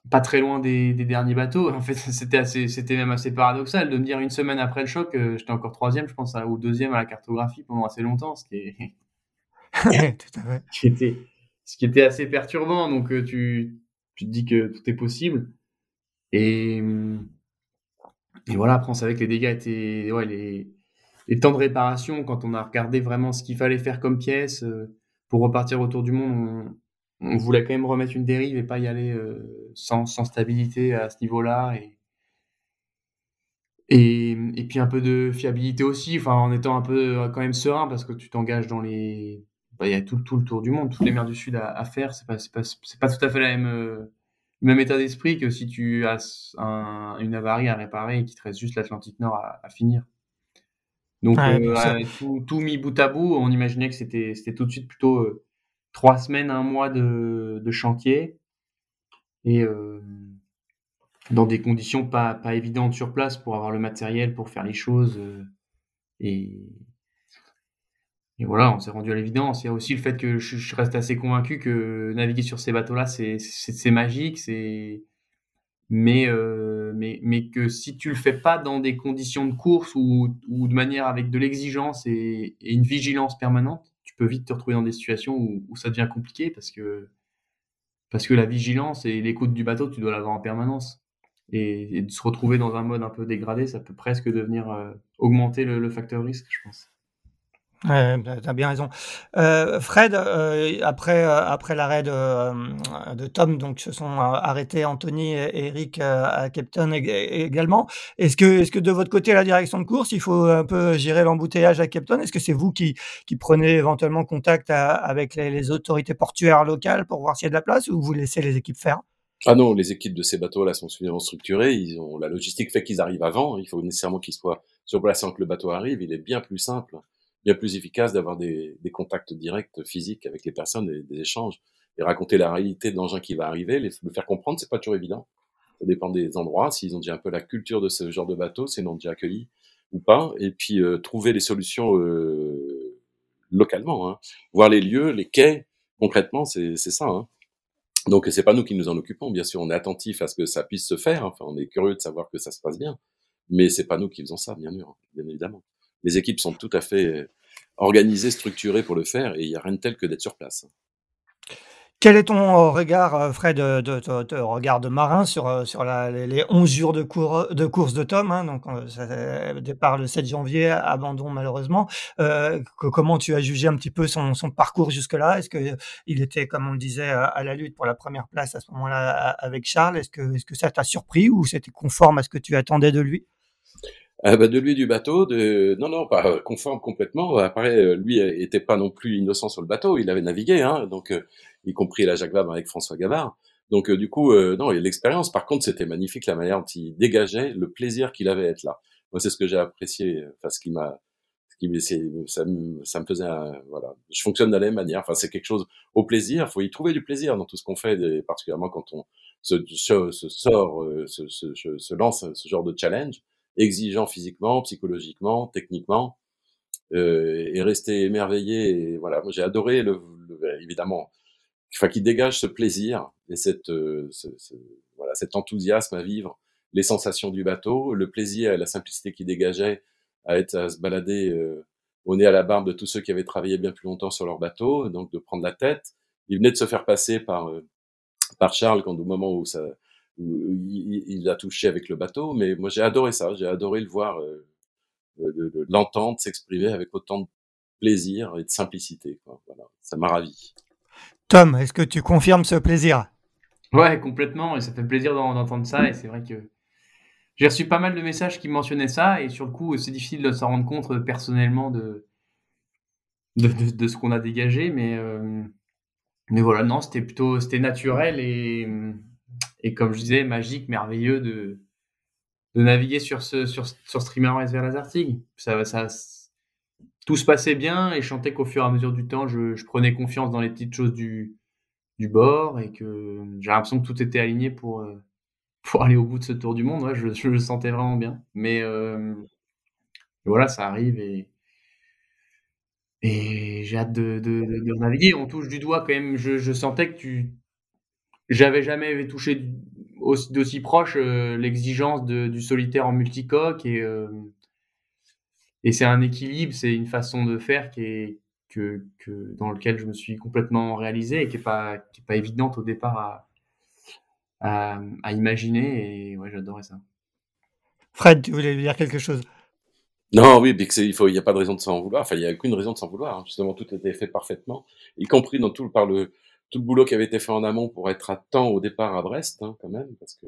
pas très loin des, des derniers bateaux. En fait, c'était, assez, c'était même assez paradoxal de me dire une semaine après le choc, euh, j'étais encore troisième, je pense, à, ou deuxième à la cartographie pendant assez longtemps, ce qui, est... ce qui, était, ce qui était assez perturbant. Donc, euh, tu, tu te dis que tout est possible. Et, et voilà, après, on savait que les dégâts étaient... Ouais, les, les temps de réparation, quand on a regardé vraiment ce qu'il fallait faire comme pièce, euh, pour repartir autour du monde... On, On voulait quand même remettre une dérive et pas y aller euh, sans, sans stabilité à ce niveau-là. Et, et, et puis un peu de fiabilité aussi, enfin, en étant un peu quand même serein, parce que tu t'engages dans les... Bah, y a tout, tout le tour du monde, toutes les mers du Sud à, à faire. C'est pas, c'est pas, c'est pas tout à fait la même, euh, le même état d'esprit que si tu as un, une avarie à réparer et qu'il te reste juste l'Atlantique Nord à, à finir. Donc, ah, euh, ouais, tout, tout mis bout à bout, on imaginait que c'était, c'était tout de suite plutôt... Euh, trois semaines, un mois de, de chantier et euh, dans des conditions pas, pas évidentes sur place pour avoir le matériel, pour faire les choses. Euh, et, et voilà, on s'est rendu à l'évidence. Il y a aussi le fait que je, je reste assez convaincu que naviguer sur ces bateaux-là, c'est, c'est, c'est magique. C'est... Mais, euh, mais, mais que si tu le fais pas dans des conditions de course ou, ou de manière avec de l'exigence et, et une vigilance permanente, tu peux vite te retrouver dans des situations où, où ça devient compliqué parce que, parce que la vigilance et l'écoute du bateau, tu dois l'avoir en permanence. Et, et de se retrouver dans un mode un peu dégradé, ça peut presque devenir euh, augmenter le, le facteur risque, je pense. Ouais, tu as bien raison. Euh, Fred, euh, après, euh, après l'arrêt de, de Tom, donc se sont arrêtés Anthony et Eric euh, à Cap Town également. Est-ce que, est-ce que de votre côté, la direction de course, il faut un peu gérer l'embouteillage à Cap Town? Est-ce que c'est vous qui, qui prenez éventuellement contact à, avec les, les autorités portuaires locales pour voir s'il y a de la place, ou vous laissez les équipes faire? Ah non, les équipes de ces bateaux-là sont suffisamment structurées. Ils ont, la logistique fait qu'ils arrivent avant. Il faut nécessairement qu'ils soient sur place avant que le bateau arrive. Il est bien plus simple, bien plus efficace d'avoir des, des contacts directs, physiques avec les personnes, des, des échanges, et raconter la réalité de l'engin qui va arriver, les, le faire comprendre, c'est pas toujours évident. Ça dépend des endroits, s'ils ont déjà un peu la culture de ce genre de bateau, s'ils l'ont déjà accueilli ou pas, et puis euh, trouver des solutions euh, localement, hein. Voir les lieux, les quais, concrètement, c'est, c'est ça, hein. Donc c'est pas nous qui nous en occupons, bien sûr, on est attentif à ce que ça puisse se faire, enfin on est curieux de savoir que ça se passe bien, mais c'est pas nous qui faisons ça, bien sûr, bien évidemment. Les équipes sont tout à fait organisées, structurées pour le faire, et il n'y a rien de tel que d'être sur place. Quel est ton regard, Fred, de, de, de, de regard de marin sur, sur la, les, les onze jours de, cours, de course de Tom, hein, donc, ça, départ le sept janvier, abandon malheureusement. Euh, que, comment tu as jugé un petit peu son, son parcours jusque-là? Est-ce qu'il était, comme on le disait, à la lutte pour la première place à ce moment-là avec Charles? Est-ce que, est-ce que ça t'a surpris ou c'était conforme à ce que tu attendais de lui? Euh, bah de lui du bateau, de non non pas conforme complètement. Après, lui était pas non plus innocent sur le bateau, il avait navigué, hein, donc euh, y compris la Jacques Vabre avec François Gabard. Donc euh, du coup, euh, non, et l'expérience. Par contre, c'était magnifique la manière dont il dégageait, le plaisir qu'il avait à être là. Moi, c'est ce que j'ai apprécié, enfin ce qui m'a, ce qui c'est, ça, ça me faisait, un, voilà, je fonctionne de la même manière. Enfin, c'est quelque chose au plaisir. Faut y trouver du plaisir dans tout ce qu'on fait, et particulièrement quand on se, se, se sort, se, se, se, se lance ce genre de challenge. Exigeant physiquement, psychologiquement, techniquement, euh, et rester émerveillé. Et voilà, moi j'ai adoré le, le évidemment, enfin qui dégage ce plaisir et cette, euh, ce, ce, voilà, cet enthousiasme à vivre, les sensations du bateau, le plaisir et la simplicité qui dégageait à être à se balader euh, au nez à la barbe de tous ceux qui avaient travaillé bien plus longtemps sur leur bateau, donc de prendre la tête. Il venait de se faire passer par euh, par Charles quand au moment où ça il a touché avec le bateau, mais moi j'ai adoré ça, j'ai adoré le voir, euh, de, de, de l'entendre s'exprimer avec autant de plaisir et de simplicité, quoi. Voilà, ça m'a ravi. Tom, est-ce que tu confirmes ce plaisir? Ouais, complètement, et ça fait plaisir d'entendre ça, et c'est vrai que j'ai reçu pas mal de messages qui mentionnaient ça, et sur le coup c'est difficile de s'en rendre compte personnellement de, de, de, de ce qu'on a dégagé, mais, euh, mais voilà, non, c'était plutôt c'était naturel et... Et comme je disais, magique, merveilleux de, de naviguer sur ce, sur, sur ce trimaran S V R Lazartigue. Ça, ça, tout se passait bien et je sentais qu'au fur et à mesure du temps, je, je prenais confiance dans les petites choses du, du bord et que j'ai l'impression que tout était aligné pour, pour aller au bout de ce tour du monde. Ouais, je, je le sentais vraiment bien. Mais euh, voilà, ça arrive et... et j'ai hâte de, de, de, de naviguer. On touche du doigt quand même. Je, je sentais que tu... J'avais jamais touché d'aussi proche euh, l'exigence de, du solitaire en multicoque et, euh, et c'est un équilibre, c'est une façon de faire qui est, que, que, dans lequel je me suis complètement réalisé et qui n'est pas, qui est pas évidente au départ à, à, à imaginer et ouais, j'adorais ça. Fred, tu voulais dire quelque chose ? Non, oui, mais c'est, il faut, il n'y a pas de raison de s'en vouloir. Enfin, il n'y a aucune raison de s'en vouloir. Hein. Justement, tout était fait parfaitement, y compris dans tout, par le, tout le boulot qui avait été fait en amont pour être à temps au départ à Brest, hein, quand même, parce que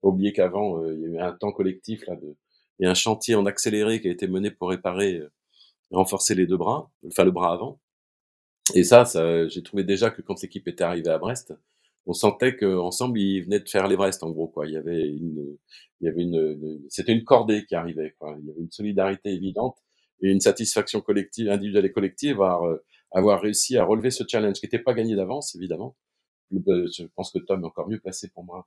faut oublier qu'avant, euh, il y a eu un temps collectif là, de, et un chantier en accéléré qui a été mené pour réparer, euh, renforcer les deux bras, enfin le bras avant. Et ça, ça, j'ai trouvé déjà que quand l'équipe était arrivée à Brest, on sentait qu'ensemble, ils venaient de faire l'Everest, en gros, quoi. Il y avait une, il y avait une, une, c'était une cordée qui arrivait, quoi. Il y avait une solidarité évidente et une satisfaction collective, individuelle et collective à avoir réussi à relever ce challenge qui n'était pas gagné d'avance, évidemment. Je pense que Tom est encore mieux placé pour moi,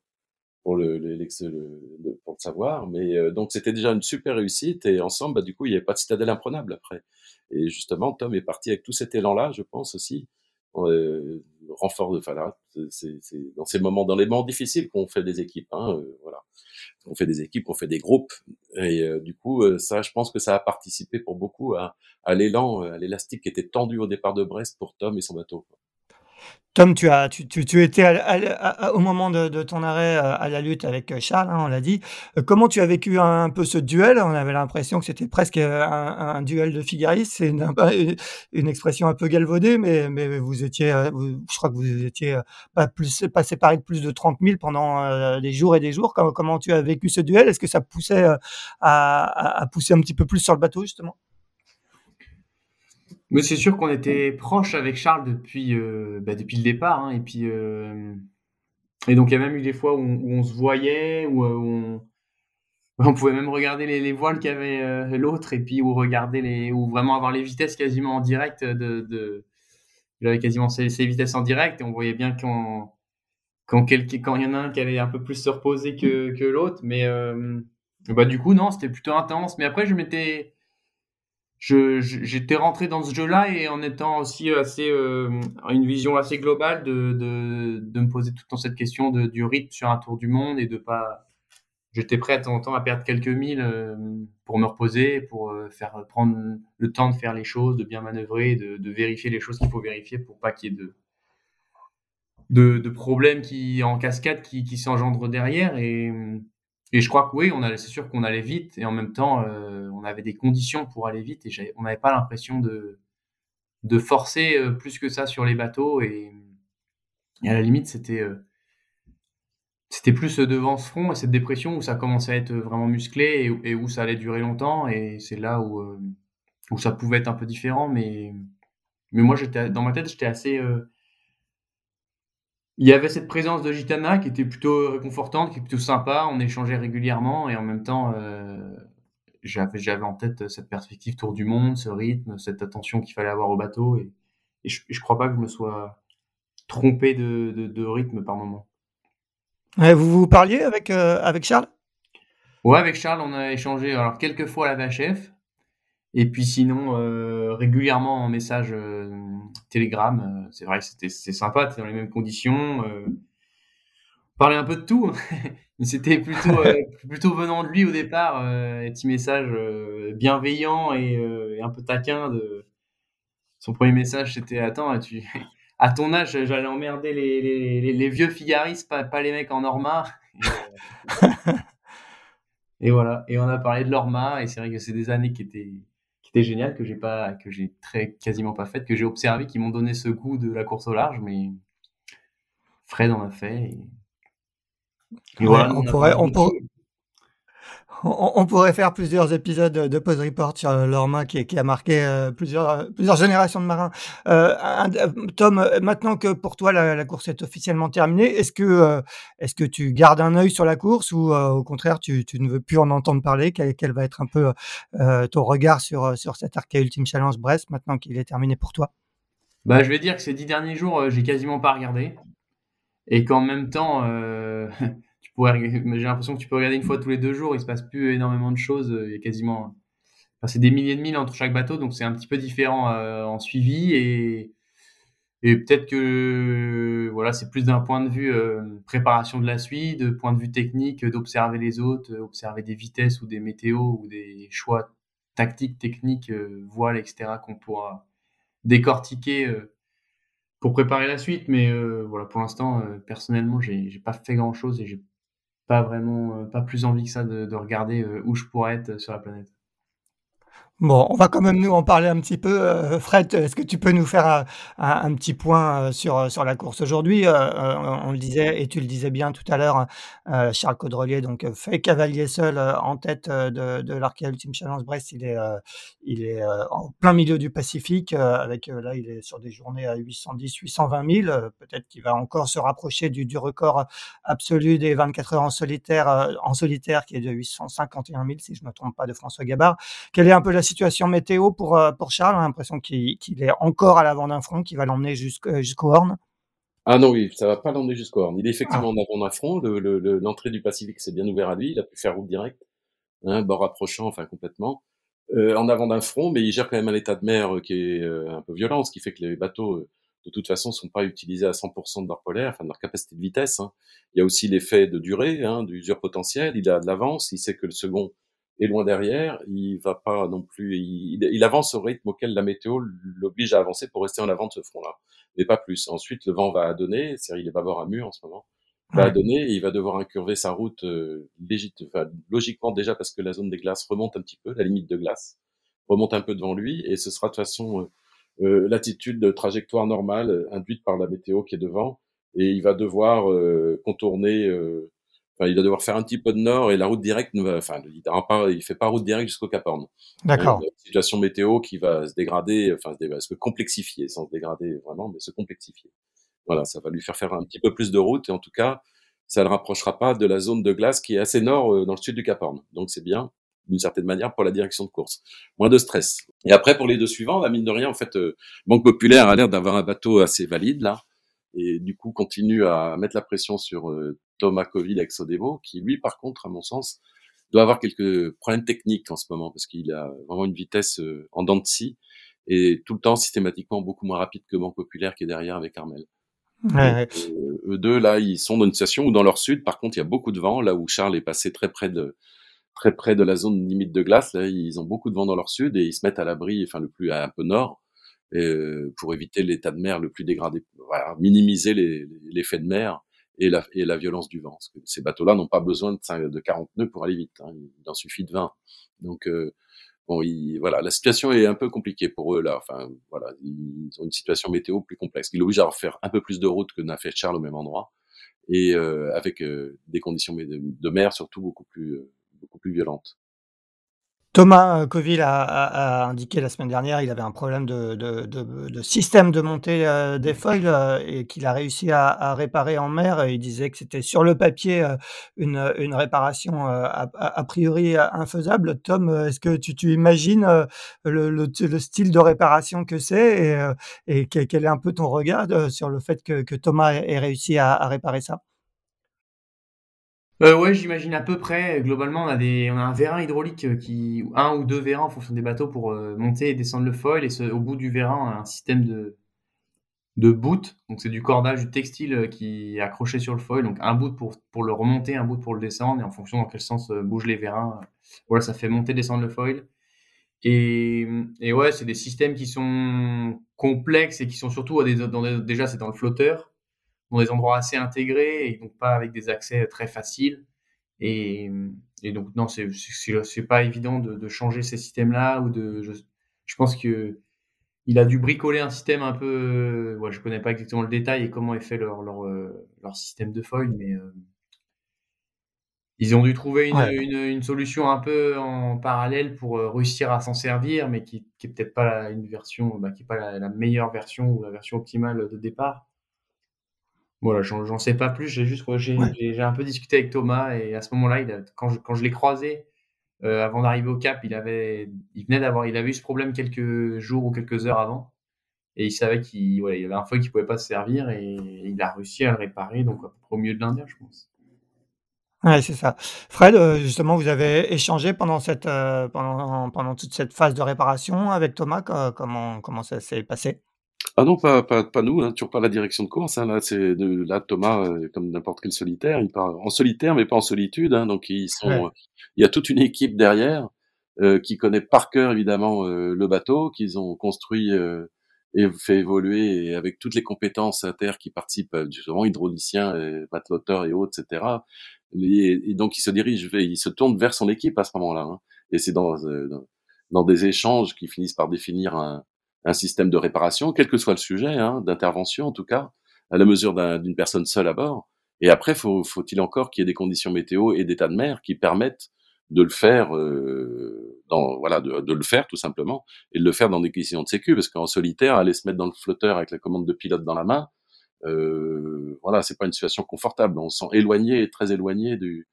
pour le, le, le pour le savoir. Mais, euh, donc, c'était déjà une super réussite et ensemble, bah, du coup, il n'y avait pas de citadelle imprenable après. Et justement, Tom est parti avec tout cet élan-là, je pense aussi. Euh, renfort de, enfin là, c'est, c'est dans ces moments, dans les moments difficiles qu'on fait des équipes, hein, euh, voilà, on fait des équipes, on fait des groupes, et euh, du coup, euh, ça, je pense que ça a participé pour beaucoup à, à l'élan, à l'élastique qui était tendu au départ de Brest pour Tom et son bateau. Tom, tu as, tu, tu, tu étais à, à, à, au moment de, de ton arrêt à la lutte avec Charles, hein, on l'a dit. Comment tu as vécu un, un peu ce duel ? On avait l'impression que c'était presque un, un duel de Figaristes. C'est une, une expression un peu galvaudée, mais, mais vous étiez, vous, je crois que vous étiez pas plus, pas séparés de plus de trente mille pendant des jours et des jours. Comment, comment tu as vécu ce duel ? Est-ce que ça poussait à, à, à pousser un petit peu plus sur le bateau justement ? Mais c'est sûr qu'on était proche avec Charles depuis, euh, bah depuis le départ. Hein, et, puis, euh, et donc, il y a même eu des fois où on, où on se voyait, où, où on, on pouvait même regarder les, les voiles qu'avait euh, l'autre, et puis où, regarder les, où vraiment avoir les vitesses quasiment en direct. De, de, il avait quasiment ses, ses vitesses en direct, et on voyait bien quand, quand, quelqu'un, quand il y en a un qui allait un peu plus se reposer que, que l'autre. Mais euh, bah, du coup, non, c'était plutôt intense. Mais après, je m'étais... Je, je, j'étais rentré dans ce jeu-là et en étant aussi assez euh, une vision assez globale de, de, de me poser tout le temps cette question de, du rythme sur un tour du monde et de pas. J'étais prêt de temps en temps à perdre quelques milles euh, pour me reposer, pour euh, faire prendre le temps de faire les choses, de bien manœuvrer, de, de vérifier les choses qu'il faut vérifier pour pas qu'il y ait de, de, de problèmes qui en cascade qui, qui s'engendrent derrière et. Et je crois que oui, on allait, c'est sûr qu'on allait vite et en même temps, euh, on avait des conditions pour aller vite et on n'avait pas l'impression de, de forcer euh, plus que ça sur les bateaux. Et, et à la limite, c'était, euh, c'était plus devant ce front et cette dépression où ça commençait à être vraiment musclé et, et où ça allait durer longtemps. Et c'est là où, euh, où ça pouvait être un peu différent. Mais, mais moi, j'étais, dans ma tête, j'étais assez... Euh, il y avait cette présence de Gitana qui était plutôt réconfortante, qui était plutôt sympa. On échangeait régulièrement et en même temps, euh, j'avais, j'avais en tête cette perspective tour du monde, ce rythme, cette attention qu'il fallait avoir au bateau. Et, et je ne crois pas que je me sois trompé de, de, de rythme par moment. Et vous vous parliez avec, euh, avec Charles ? Ouais, avec Charles, on a échangé alors, quelques fois à la V H F. Et puis sinon, euh, régulièrement en message euh, Telegram, euh, c'est vrai que c'était, c'était sympa, c'était dans les mêmes conditions. Euh, on parlait un peu de tout, mais c'était plutôt, euh, plutôt venant de lui au départ, euh, un petit message euh, bienveillant et, euh, et un peu taquin. De... Son premier message, c'était « Attends, tu... à ton âge, j'allais emmerder les, les, les, les vieux figaristes, pas, pas les mecs en Orma. » Et voilà, et on a parlé de l'Orma, et c'est vrai que c'est des années qui étaient... C'était génial que j'ai pas, que j'ai très quasiment pas fait, que j'ai observé, qui m'ont donné ce goût de la course au large, mais Fred en a fait. Et... Et voilà, on, on, pourrait, on, pour... on, on pourrait faire plusieurs épisodes de Pos. Report sur l'Orma qui, qui a marqué euh, plusieurs, plusieurs générations de marins. Euh, un, Tom, maintenant que pour toi la, la course est officiellement terminée, est-ce que, euh, est-ce que tu gardes un œil sur la course ou euh, au contraire tu, tu ne veux plus en entendre parler ? Quel, quel va être un peu euh, ton regard sur, sur cette Arkea Ultim Challenge Brest maintenant qu'il est terminé pour toi ? Bah, je vais dire que ces dix derniers jours, euh, j'ai quasiment pas regardé. Et qu'en même temps, euh, tu pourrais, j'ai l'impression que tu peux regarder une fois tous les deux jours, il ne se passe plus énormément de choses, il y a quasiment, enfin, c'est des milliers de milles entre chaque bateau, donc c'est un petit peu différent euh, en suivi, et, et peut-être que voilà. voilà, c'est plus d'un point de vue euh, préparation de la suite, de point de vue technique, d'observer les autres, euh, observer des vitesses ou des météos ou des choix tactiques, techniques, euh, voiles, et cetera qu'on pourra décortiquer euh, pour préparer la suite. Mais euh, voilà, pour l'instant, euh, personnellement, j'ai, j'ai pas fait grand-chose et j'ai pas vraiment, euh, pas plus envie que ça de, de regarder euh, où je pourrais être sur la planète. Bon, on va quand même nous en parler un petit peu. Fred, est-ce que tu peux nous faire un, un, un petit point sur, sur la course aujourd'hui ? euh, On le disait, et tu le disais bien tout à l'heure, euh, Charles Caudrelier, donc fait cavalier seul en tête de, de l'Arkea Ultim Challenge Brest. Il est, euh, il est euh, en plein milieu du Pacifique. Euh, avec euh, là, il est sur des journées à huit cent dix, huit cent vingt mille. Euh, peut-être qu'il va encore se rapprocher du, du record absolu des vingt-quatre heures en solitaire, euh, en solitaire qui est de huit cent cinquante et un mille, si je ne me trompe pas, de François Gabard. Quelle est un peu la situation météo pour, pour Charles? On a l'impression qu'il, qu'il est encore à l'avant d'un front qui va l'emmener jusqu'au, jusqu'au Horn. Ah non, oui, ça ne va pas l'emmener jusqu'au Horn. Il est effectivement ah. en avant d'un front. Le, le, le, l'entrée du Pacifique s'est bien ouverte à lui. Il a pu faire route directe, hein, bord approchant, enfin complètement. Euh, en avant d'un front, mais il gère quand même un état de mer qui est euh, un peu violent, ce qui fait que les bateaux, euh, de toute façon, ne sont pas utilisés à cent pour cent de leur polaire, enfin de leur capacité de vitesse. Hein. Il y a aussi l'effet de durée, hein, d'usure potentielle. Il a de l'avance, il sait que le second et loin derrière, il va pas non plus, il, il avance au rythme auquel la météo l'oblige à avancer pour rester en avant de ce front-là, mais pas plus. Ensuite, le vent va adonner, c'est-à-dire il est bâbord à mur en ce moment, va ouais. adonner et il va devoir incurver sa route euh, légit... enfin, logiquement déjà parce que la zone des glaces remonte un petit peu, la limite de glace remonte un peu devant lui et ce sera de toute façon euh, l'attitude de trajectoire normale euh, induite par la météo qui est devant et il va devoir euh, contourner... Euh, Enfin, il va devoir faire un petit peu de nord et la route directe, ne va, enfin, il n'aura pas, il fait pas route directe jusqu'au Cap Horn. D'accord. Une situation météo qui va se dégrader, enfin, se, dé- se complexifier, sans se dégrader vraiment, mais se complexifier. Voilà, ça va lui faire faire un petit peu plus de route et en tout cas, ça le rapprochera pas de la zone de glace qui est assez nord euh, dans le sud du Cap Horn. Donc, c'est bien, d'une certaine manière, pour la direction de course. Moins de stress. Et après, pour les deux suivants, la mine de rien, en fait, euh, Banque Populaire a l'air d'avoir un bateau assez valide, là. Et du coup, continue à mettre la pression sur euh, Thomas Coville avec Sodebo, qui lui, par contre, à mon sens, doit avoir quelques problèmes techniques en ce moment, parce qu'il a vraiment une vitesse euh, en dents de scie, et tout le temps, systématiquement, beaucoup moins rapide que Banque Populaire qui est derrière avec Armel. Ouais. Donc, euh, eux deux, là, ils sont dans une situation où, dans leur sud, par contre, il y a beaucoup de vent, là où Charles est passé très près de, très près de la zone limite de glace, là, ils ont beaucoup de vent dans leur sud, et ils se mettent à l'abri, enfin, le plus, un peu nord, Euh, pour éviter l'état de mer le plus dégradé, voilà, minimiser les, les, l'effet de mer et la, et la violence du vent. Parce que ces bateaux-là n'ont pas besoin de, de quarante nœuds pour aller vite, hein, il en suffit de vingt. Donc, euh, bon, il, voilà, la situation est un peu compliquée pour eux là. Enfin, voilà, ils ont une situation météo plus complexe. Ils obligent à refaire un peu plus de route que n'a fait Charles au même endroit, et euh, avec euh, des conditions de mer surtout beaucoup plus, euh, beaucoup plus violentes. Thomas Coville a, a, a indiqué la semaine dernière qu'il avait un problème de, de, de, de système de montée euh, des foils euh, et qu'il a réussi à, à réparer en mer. Il disait que c'était sur le papier euh, une, une réparation euh, a, a priori infaisable. Tom, est-ce que tu, tu imagines euh, le, le, le style de réparation que c'est et, euh, et quel est un peu ton regard euh, sur le fait que, que Thomas ait réussi à, à réparer ça ? Euh, ouais, j'imagine à peu près. Globalement, on a des, on a un vérin hydraulique qui, un ou deux vérins en fonction des bateaux pour euh, monter et descendre le foil. Et ce, au bout du vérin, on a un système de, de boot. Donc, c'est du cordage, du textile qui est accroché sur le foil. Donc, un boot pour, pour le remonter, un boot pour le descendre. Et en fonction dans quel sens euh, bougent les vérins, voilà, ça fait monter, descendre le foil. Et, et ouais, c'est des systèmes qui sont complexes et qui sont surtout dans des, déjà, c'est dans le flotteur, dans des endroits assez intégrés et donc pas avec des accès très faciles. Et, et donc, non, c'est, c'est, c'est pas évident de, de changer ces systèmes-là ou de, je, je pense que il a dû bricoler un système un peu, ouais, je connais pas exactement le détail et comment est fait leur, leur, leur système de foil, mais euh, ils ont dû trouver une, ouais. une, une solution un peu en parallèle pour réussir à s'en servir, mais qui, qui est peut-être pas la, une version, bah, qui est pas la, la meilleure version ou la version optimale de départ. Voilà, j'en, j'en sais pas plus, j'ai juste j'ai, ouais. j'ai, j'ai un peu discuté avec Thomas et à ce moment-là, il a, quand, je, quand je l'ai croisé, euh, avant d'arriver au Cap, il avait, il venait d'avoir, il avait eu ce problème quelques jours ou quelques heures avant et il savait qu'il ouais, il avait un feuille qui pouvait pas se servir et, et il a réussi à le réparer, donc au milieu de l'Indien, je pense. Oui, c'est ça. Fred, justement, vous avez échangé pendant, cette, euh, pendant, pendant toute cette phase de réparation avec Thomas, comment, comment ça s'est passé ? Ah non, pas, pas, pas nous, hein, toujours pas la direction de course. Hein, là, c'est, là, Thomas, euh, comme n'importe quel solitaire, il part en solitaire, mais pas en solitude. Hein, donc, ils sont, ouais. euh, il y a toute une équipe derrière euh, qui connaît par cœur, évidemment, euh, le bateau, qu'ils ont construit euh, et fait évoluer et avec toutes les compétences à terre qui participent, justement, hydrauliciens, matelotteurs et autres, et cetera. Et, et donc, il se dirige, il se tourne vers son équipe à ce moment-là. Hein, et c'est dans, euh, dans des échanges qui finissent par définir un un système de réparation, quel que soit le sujet, hein, d'intervention en tout cas, à la mesure d'un, d'une personne seule à bord. Et après, faut, faut-il encore qu'il y ait des conditions météo et d'état de mer qui permettent de le faire, euh, dans, voilà, de, de le faire tout simplement, et de le faire dans des conditions de sécu, parce qu'en solitaire, aller se mettre dans le flotteur avec la commande de pilote dans la main, euh, voilà, c'est pas une situation confortable. On se sent éloigné, très éloigné du,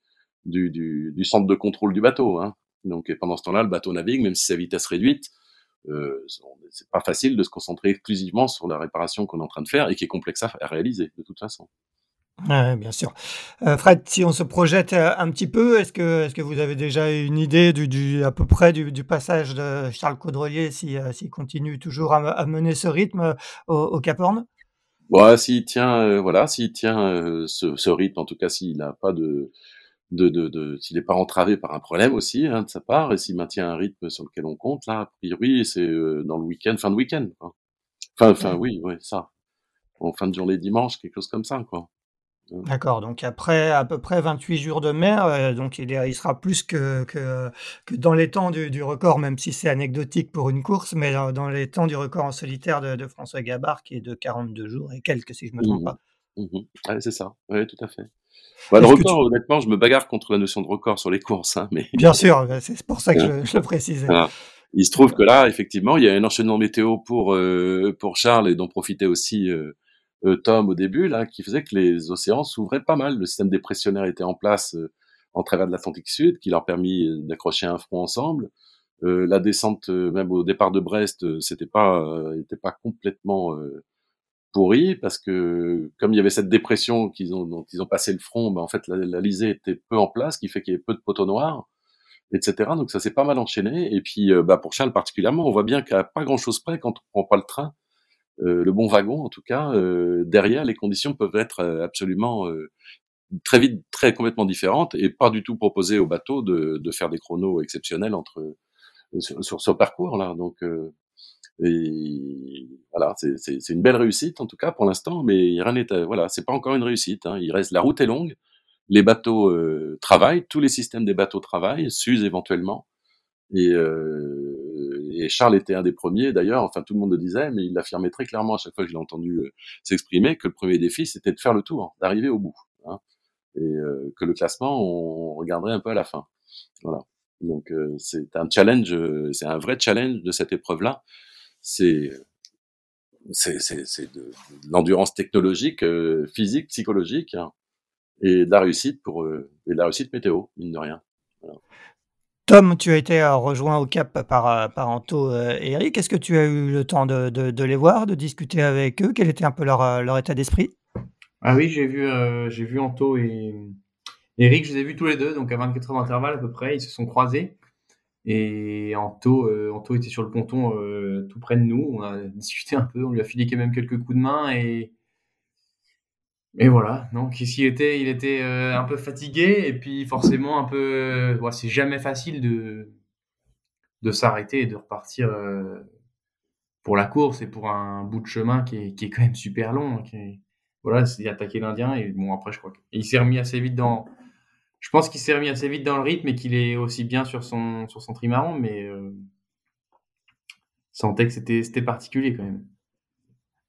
du, du, du centre de contrôle du bateau. Hein. Donc, et pendant ce temps-là, le bateau navigue, même si sa vitesse réduite. Euh, c'est pas facile de se concentrer exclusivement sur la réparation qu'on est en train de faire et qui est complexe à, à réaliser de toute façon. Ouais, bien sûr. Euh, Fred, si on se projette un petit peu, est-ce que, est-ce que vous avez déjà une idée du, du, à peu près du, du passage de Charles Caudrelier si, euh, s'il continue toujours à, à mener ce rythme au, au Cap Horn? Ouais, s'il tient, euh, voilà, s'il tient euh, ce, ce rythme, en tout cas s'il n'a pas de... De, de, de, s'il n'est pas entravé par un problème aussi, hein, de sa part, et s'il maintient un rythme sur lequel on compte, là, a priori, c'est euh, dans le week-end, fin de week-end, quoi. Enfin, enfin, oui, oui, ça. En fin de journée, dimanche, quelque chose comme ça, quoi. D'accord, donc après à peu près vingt-huit jours de mer, euh, donc il, est, il sera plus que, que, que dans les temps du, du record, même si c'est anecdotique pour une course, mais dans, dans les temps du record en solitaire de, de François Gabard, qui est de quarante-deux jours et quelques, si je ne me trompe mmh. pas. Mmh. Ouais, c'est ça, oui, tout à fait. Bah, le record, tu... honnêtement, je me bagarre contre la notion de record sur les courses. Hein, mais... Bien sûr, c'est pour ça que je, je le précisais. Voilà. Il se trouve que là, effectivement, il y a un enchaînement météo pour, euh, pour Charles et dont profitait aussi euh, Tom au début, là, qui faisait que les océans s'ouvraient pas mal. Le système dépressionnaire était en place euh, en travers de l'Atlantique Sud, qui leur permit d'accrocher un front ensemble. Euh, la descente, euh, même au départ de Brest, euh, c'était pas, euh, était pas complètement... Euh, pourri parce que comme il y avait cette dépression qu'ils ont dont ils ont passé le front, ben en fait la, la lisée était peu en place, ce qui fait qu'il y avait peu de poteaux noirs, et cetera. Donc ça s'est pas mal enchaîné. Et puis euh, bah pour Charles particulièrement, on voit bien qu'à pas grand chose près, quand on prend pas le train, euh, le bon wagon en tout cas, euh, derrière les conditions peuvent être absolument euh, très vite, très complètement différentes et pas du tout proposées au bateau de de faire des chronos exceptionnels entre euh, sur, sur ce parcours là. Donc euh, et voilà, c'est, c'est, c'est une belle réussite en tout cas pour l'instant, mais rien n'est voilà, c'est pas encore une réussite. Hein. Il reste, la route est longue, les bateaux euh, travaillent, tous les systèmes des bateaux travaillent, s'usent éventuellement. Et, euh, et Charles était un des premiers d'ailleurs. Enfin, tout le monde le disait, mais il l'affirmait très clairement à chaque fois que je l'ai entendu euh, s'exprimer que le premier défi c'était de faire le tour, d'arriver au bout, hein, et euh, que le classement on regarderait un peu à la fin. Voilà. Donc euh, c'est un challenge, euh, c'est un vrai challenge de cette épreuve-là. C'est, c'est, c'est, c'est de, de l'endurance technologique, euh, physique, psychologique, hein, et de la réussite pour, euh, et de la réussite météo, mine de rien. Voilà. Tom, tu as été euh, rejoint au Cap par, par Anto euh, et Eric. Est-ce que tu as eu le temps de, de, de les voir, de discuter avec eux? Quel était un peu leur, leur état d'esprit? Ah oui, j'ai vu, euh, j'ai vu Anto et Eric, je les ai vus tous les deux, donc à vingt-quatre heures d'intervalle à peu près, ils se sont croisés. Et Anto, euh, Anto était sur le ponton euh, tout près de nous, on a discuté un peu, on lui a filé quand même quelques coups de main et, et voilà. Donc ici il était, il était euh, un peu fatigué et puis forcément un peu, euh, ouais, c'est jamais facile de, de s'arrêter et de repartir euh, pour la course et pour un bout de chemin qui est, qui est quand même super long. Qui est, voilà, c'est attaquer l'Indien et bon après je crois qu'il s'est remis assez vite dans... Je pense qu'il s'est remis assez vite dans le rythme et qu'il est aussi bien sur son, sur son trimaran, mais euh, sentait que c'était, c'était particulier quand même.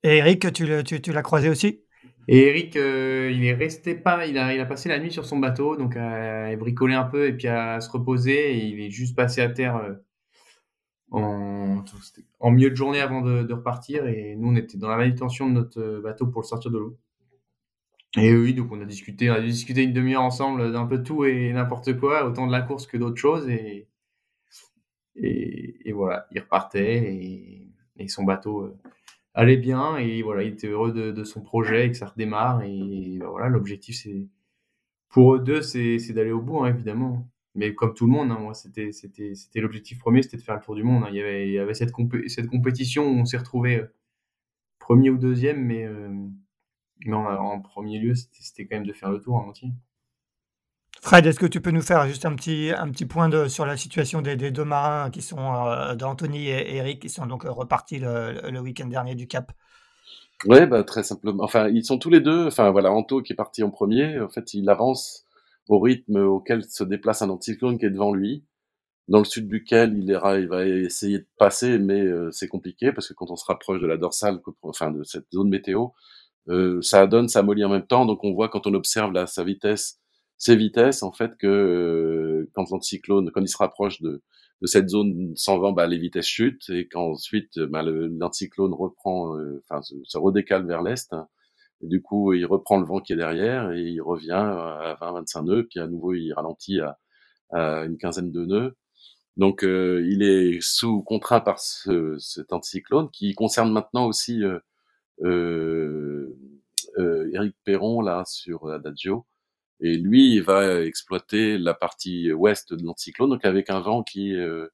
Et Eric, tu, le, tu, tu l'as croisé aussi? Et Eric, euh, il est resté pas, il a, il a passé la nuit sur son bateau, donc à, à bricoler un peu et puis à se reposer. Et il est juste passé à terre euh, en, en milieu de journée avant de, de repartir. Et nous, on était dans la manutention de notre bateau pour le sortir de l'eau. Et oui, donc on a discuté, on a discuté une demi-heure ensemble d'un peu tout et n'importe quoi, autant de la course que d'autres choses. Et, et, et voilà, il repartait et, et son bateau allait bien. Et voilà, il était heureux de, de son projet et que ça redémarre. Et ben voilà, l'objectif, c'est pour eux deux, c'est, c'est d'aller au bout, hein, évidemment. Mais comme tout le monde, hein, moi, c'était, c'était, c'était l'objectif premier, c'était de faire le tour du monde. Hein. Il y avait, il y avait cette, compé- cette compétition où on s'est retrouvés premier ou deuxième, mais, euh, mais en, en premier lieu, c'était, c'était quand même de faire le tour en entier. Fred, est-ce que tu peux nous faire juste un petit, un petit point de, sur la situation des, des deux marins qui sont, euh, d'Anthony et Eric, qui sont donc repartis le, le week-end dernier du Cap? Oui, bah, très simplement. Enfin, ils sont tous les deux. Enfin, voilà, Anto qui est parti en premier. En fait, il avance au rythme auquel se déplace un anticyclone qui est devant lui, dans le sud duquel il, ira, il va essayer de passer, mais euh, c'est compliqué parce que quand on se rapproche de la dorsale, enfin de cette zone météo, euh, ça donne, ça mollit en même temps. Donc, on voit quand on observe là, sa vitesse, ses vitesses, en fait, que euh, quand l'anticyclone, quand il se rapproche de, de cette zone cent vingt, bah, les vitesses chutent et qu'ensuite, bah, le, l'anticyclone reprend, euh, enfin, se, se redécale vers l'est. Hein, et du coup, il reprend le vent qui est derrière et il revient à vingt à vingt-cinq nœuds, puis à nouveau, il ralentit à, à une quinzaine de nœuds. Donc, euh, il est sous contraint par ce, cet anticyclone qui concerne maintenant aussi euh, euh, euh, Eric Perron, là, sur Adagio. Et lui, il va exploiter la partie ouest de l'anticyclone, donc avec un vent qui euh,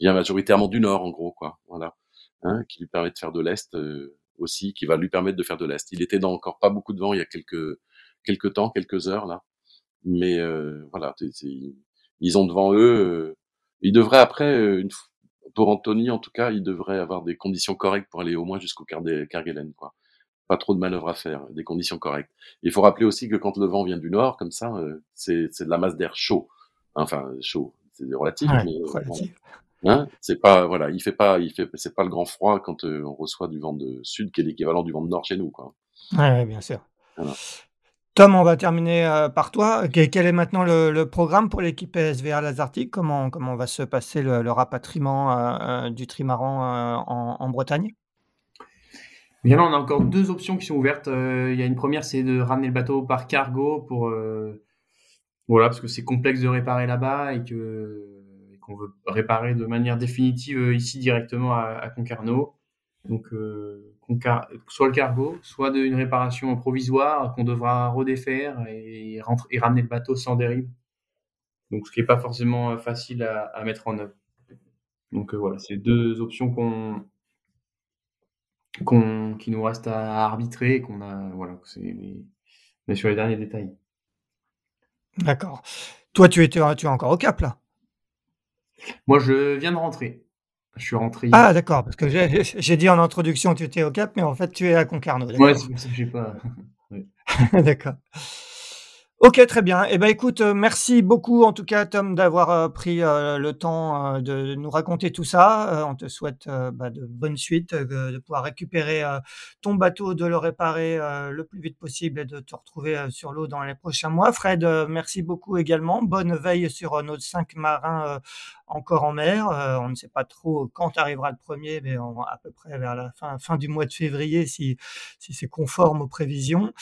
vient majoritairement du nord, en gros, quoi. Voilà, hein, qui lui permet de faire de l'est euh, aussi, qui va lui permettre de faire de l'est. Il était dans encore pas beaucoup de vent il y a quelques quelques temps, quelques heures là, mais euh, voilà, c'est, c'est, ils ont devant eux. Euh, ils devraient après, une, pour Anthony en tout cas, ils devraient avoir des conditions correctes pour aller au moins jusqu'au Kerguelen, quoi. Pas trop de manœuvres à faire, des conditions correctes. Il faut rappeler aussi que quand le vent vient du nord, comme ça, c'est, c'est de la masse d'air chaud. Enfin, chaud, c'est relatif, ouais, mais relatif. Bon, hein, c'est pas, voilà, il fait pas, il fait, c'est pas le grand froid quand euh, on reçoit du vent de sud qui est l'équivalent du vent de nord chez nous, quoi. Ouais, ouais, bien sûr. Voilà. Tom, on va terminer euh, par toi. Quel est maintenant le, le programme pour l'équipe S V R Lazartigue ? Comment comment va se passer le, le rapatriement euh, euh, du trimaran euh, en, en Bretagne ? Bien là, on a encore deux options qui sont ouvertes. Il euh, y a une première, c'est de ramener le bateau par cargo pour euh, voilà, parce que c'est complexe de réparer là-bas et que et qu'on veut réparer de manière définitive euh, ici directement à, à Concarneau. Donc euh, Concar- soit le cargo, soit de, une réparation provisoire qu'on devra redéfaire et, rentre- et ramener le bateau sans dérive. Donc ce qui n'est pas forcément facile à, à mettre en œuvre. Donc euh, voilà, c'est deux options qu'on Qu'on, qui nous reste à arbitrer et qu'on a, voilà, c'est, on est sur les derniers détails. D'accord. Toi, tu étais, tu es encore au Cap, là ? Moi, je viens de rentrer. Je suis rentré. Ah, d'accord, parce que j'ai, j'ai dit en introduction que tu étais au Cap, mais en fait, tu es à Concarneau. D'accord. Ouais, c'est pour ça que je n'ai pas... Ouais. D'accord. Ok, très bien. Eh ben, écoute, merci beaucoup en tout cas, Tom, d'avoir euh, pris euh, le temps euh, de nous raconter tout ça. Euh, on te souhaite euh, bah, de bonnes suites, euh, de pouvoir récupérer euh, ton bateau, de le réparer euh, le plus vite possible et de te retrouver euh, sur l'eau dans les prochains mois. Fred, euh, merci beaucoup également. Bonne veille sur euh, nos cinq marins euh, encore en mer. Euh, on ne sait pas trop quand arrivera le premier, mais on, à peu près vers la fin, fin du mois de février, si, si c'est conforme aux prévisions.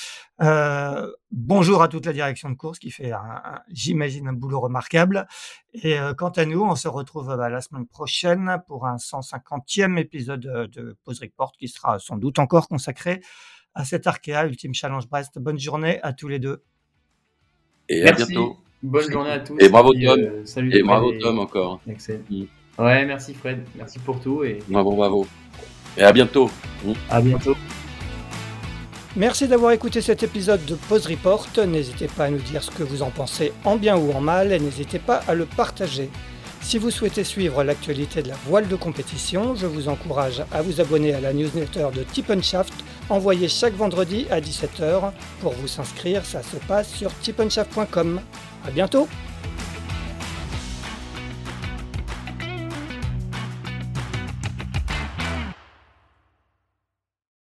Euh, bonjour à toute la direction. Direction de course qui fait, un, un, j'imagine, un boulot remarquable. Et euh, quant à nous, on se retrouve bah, la semaine prochaine pour un cent cinquantième épisode de, de Pos. Report qui sera sans doute encore consacré à cette Arkea Ultim Challenge Brest. Bonne journée à tous les deux. Et merci. À bientôt. Bonne journée à tous. Et bravo et Tom. Euh, salut et bravo et... Tom encore. Excellent. Ouais, merci Fred. Merci pour tout. Et... Bravo, bravo. Et à bientôt. À bientôt. Merci d'avoir écouté cet épisode de Pos. Report. N'hésitez pas à nous dire ce que vous en pensez en bien ou en mal et n'hésitez pas à le partager. Si vous souhaitez suivre l'actualité de la voile de compétition, je vous encourage à vous abonner à la newsletter de Tip and Shaft envoyée chaque vendredi à dix-sept heures. Pour vous inscrire, ça se passe sur tip and shaft point com. À bientôt.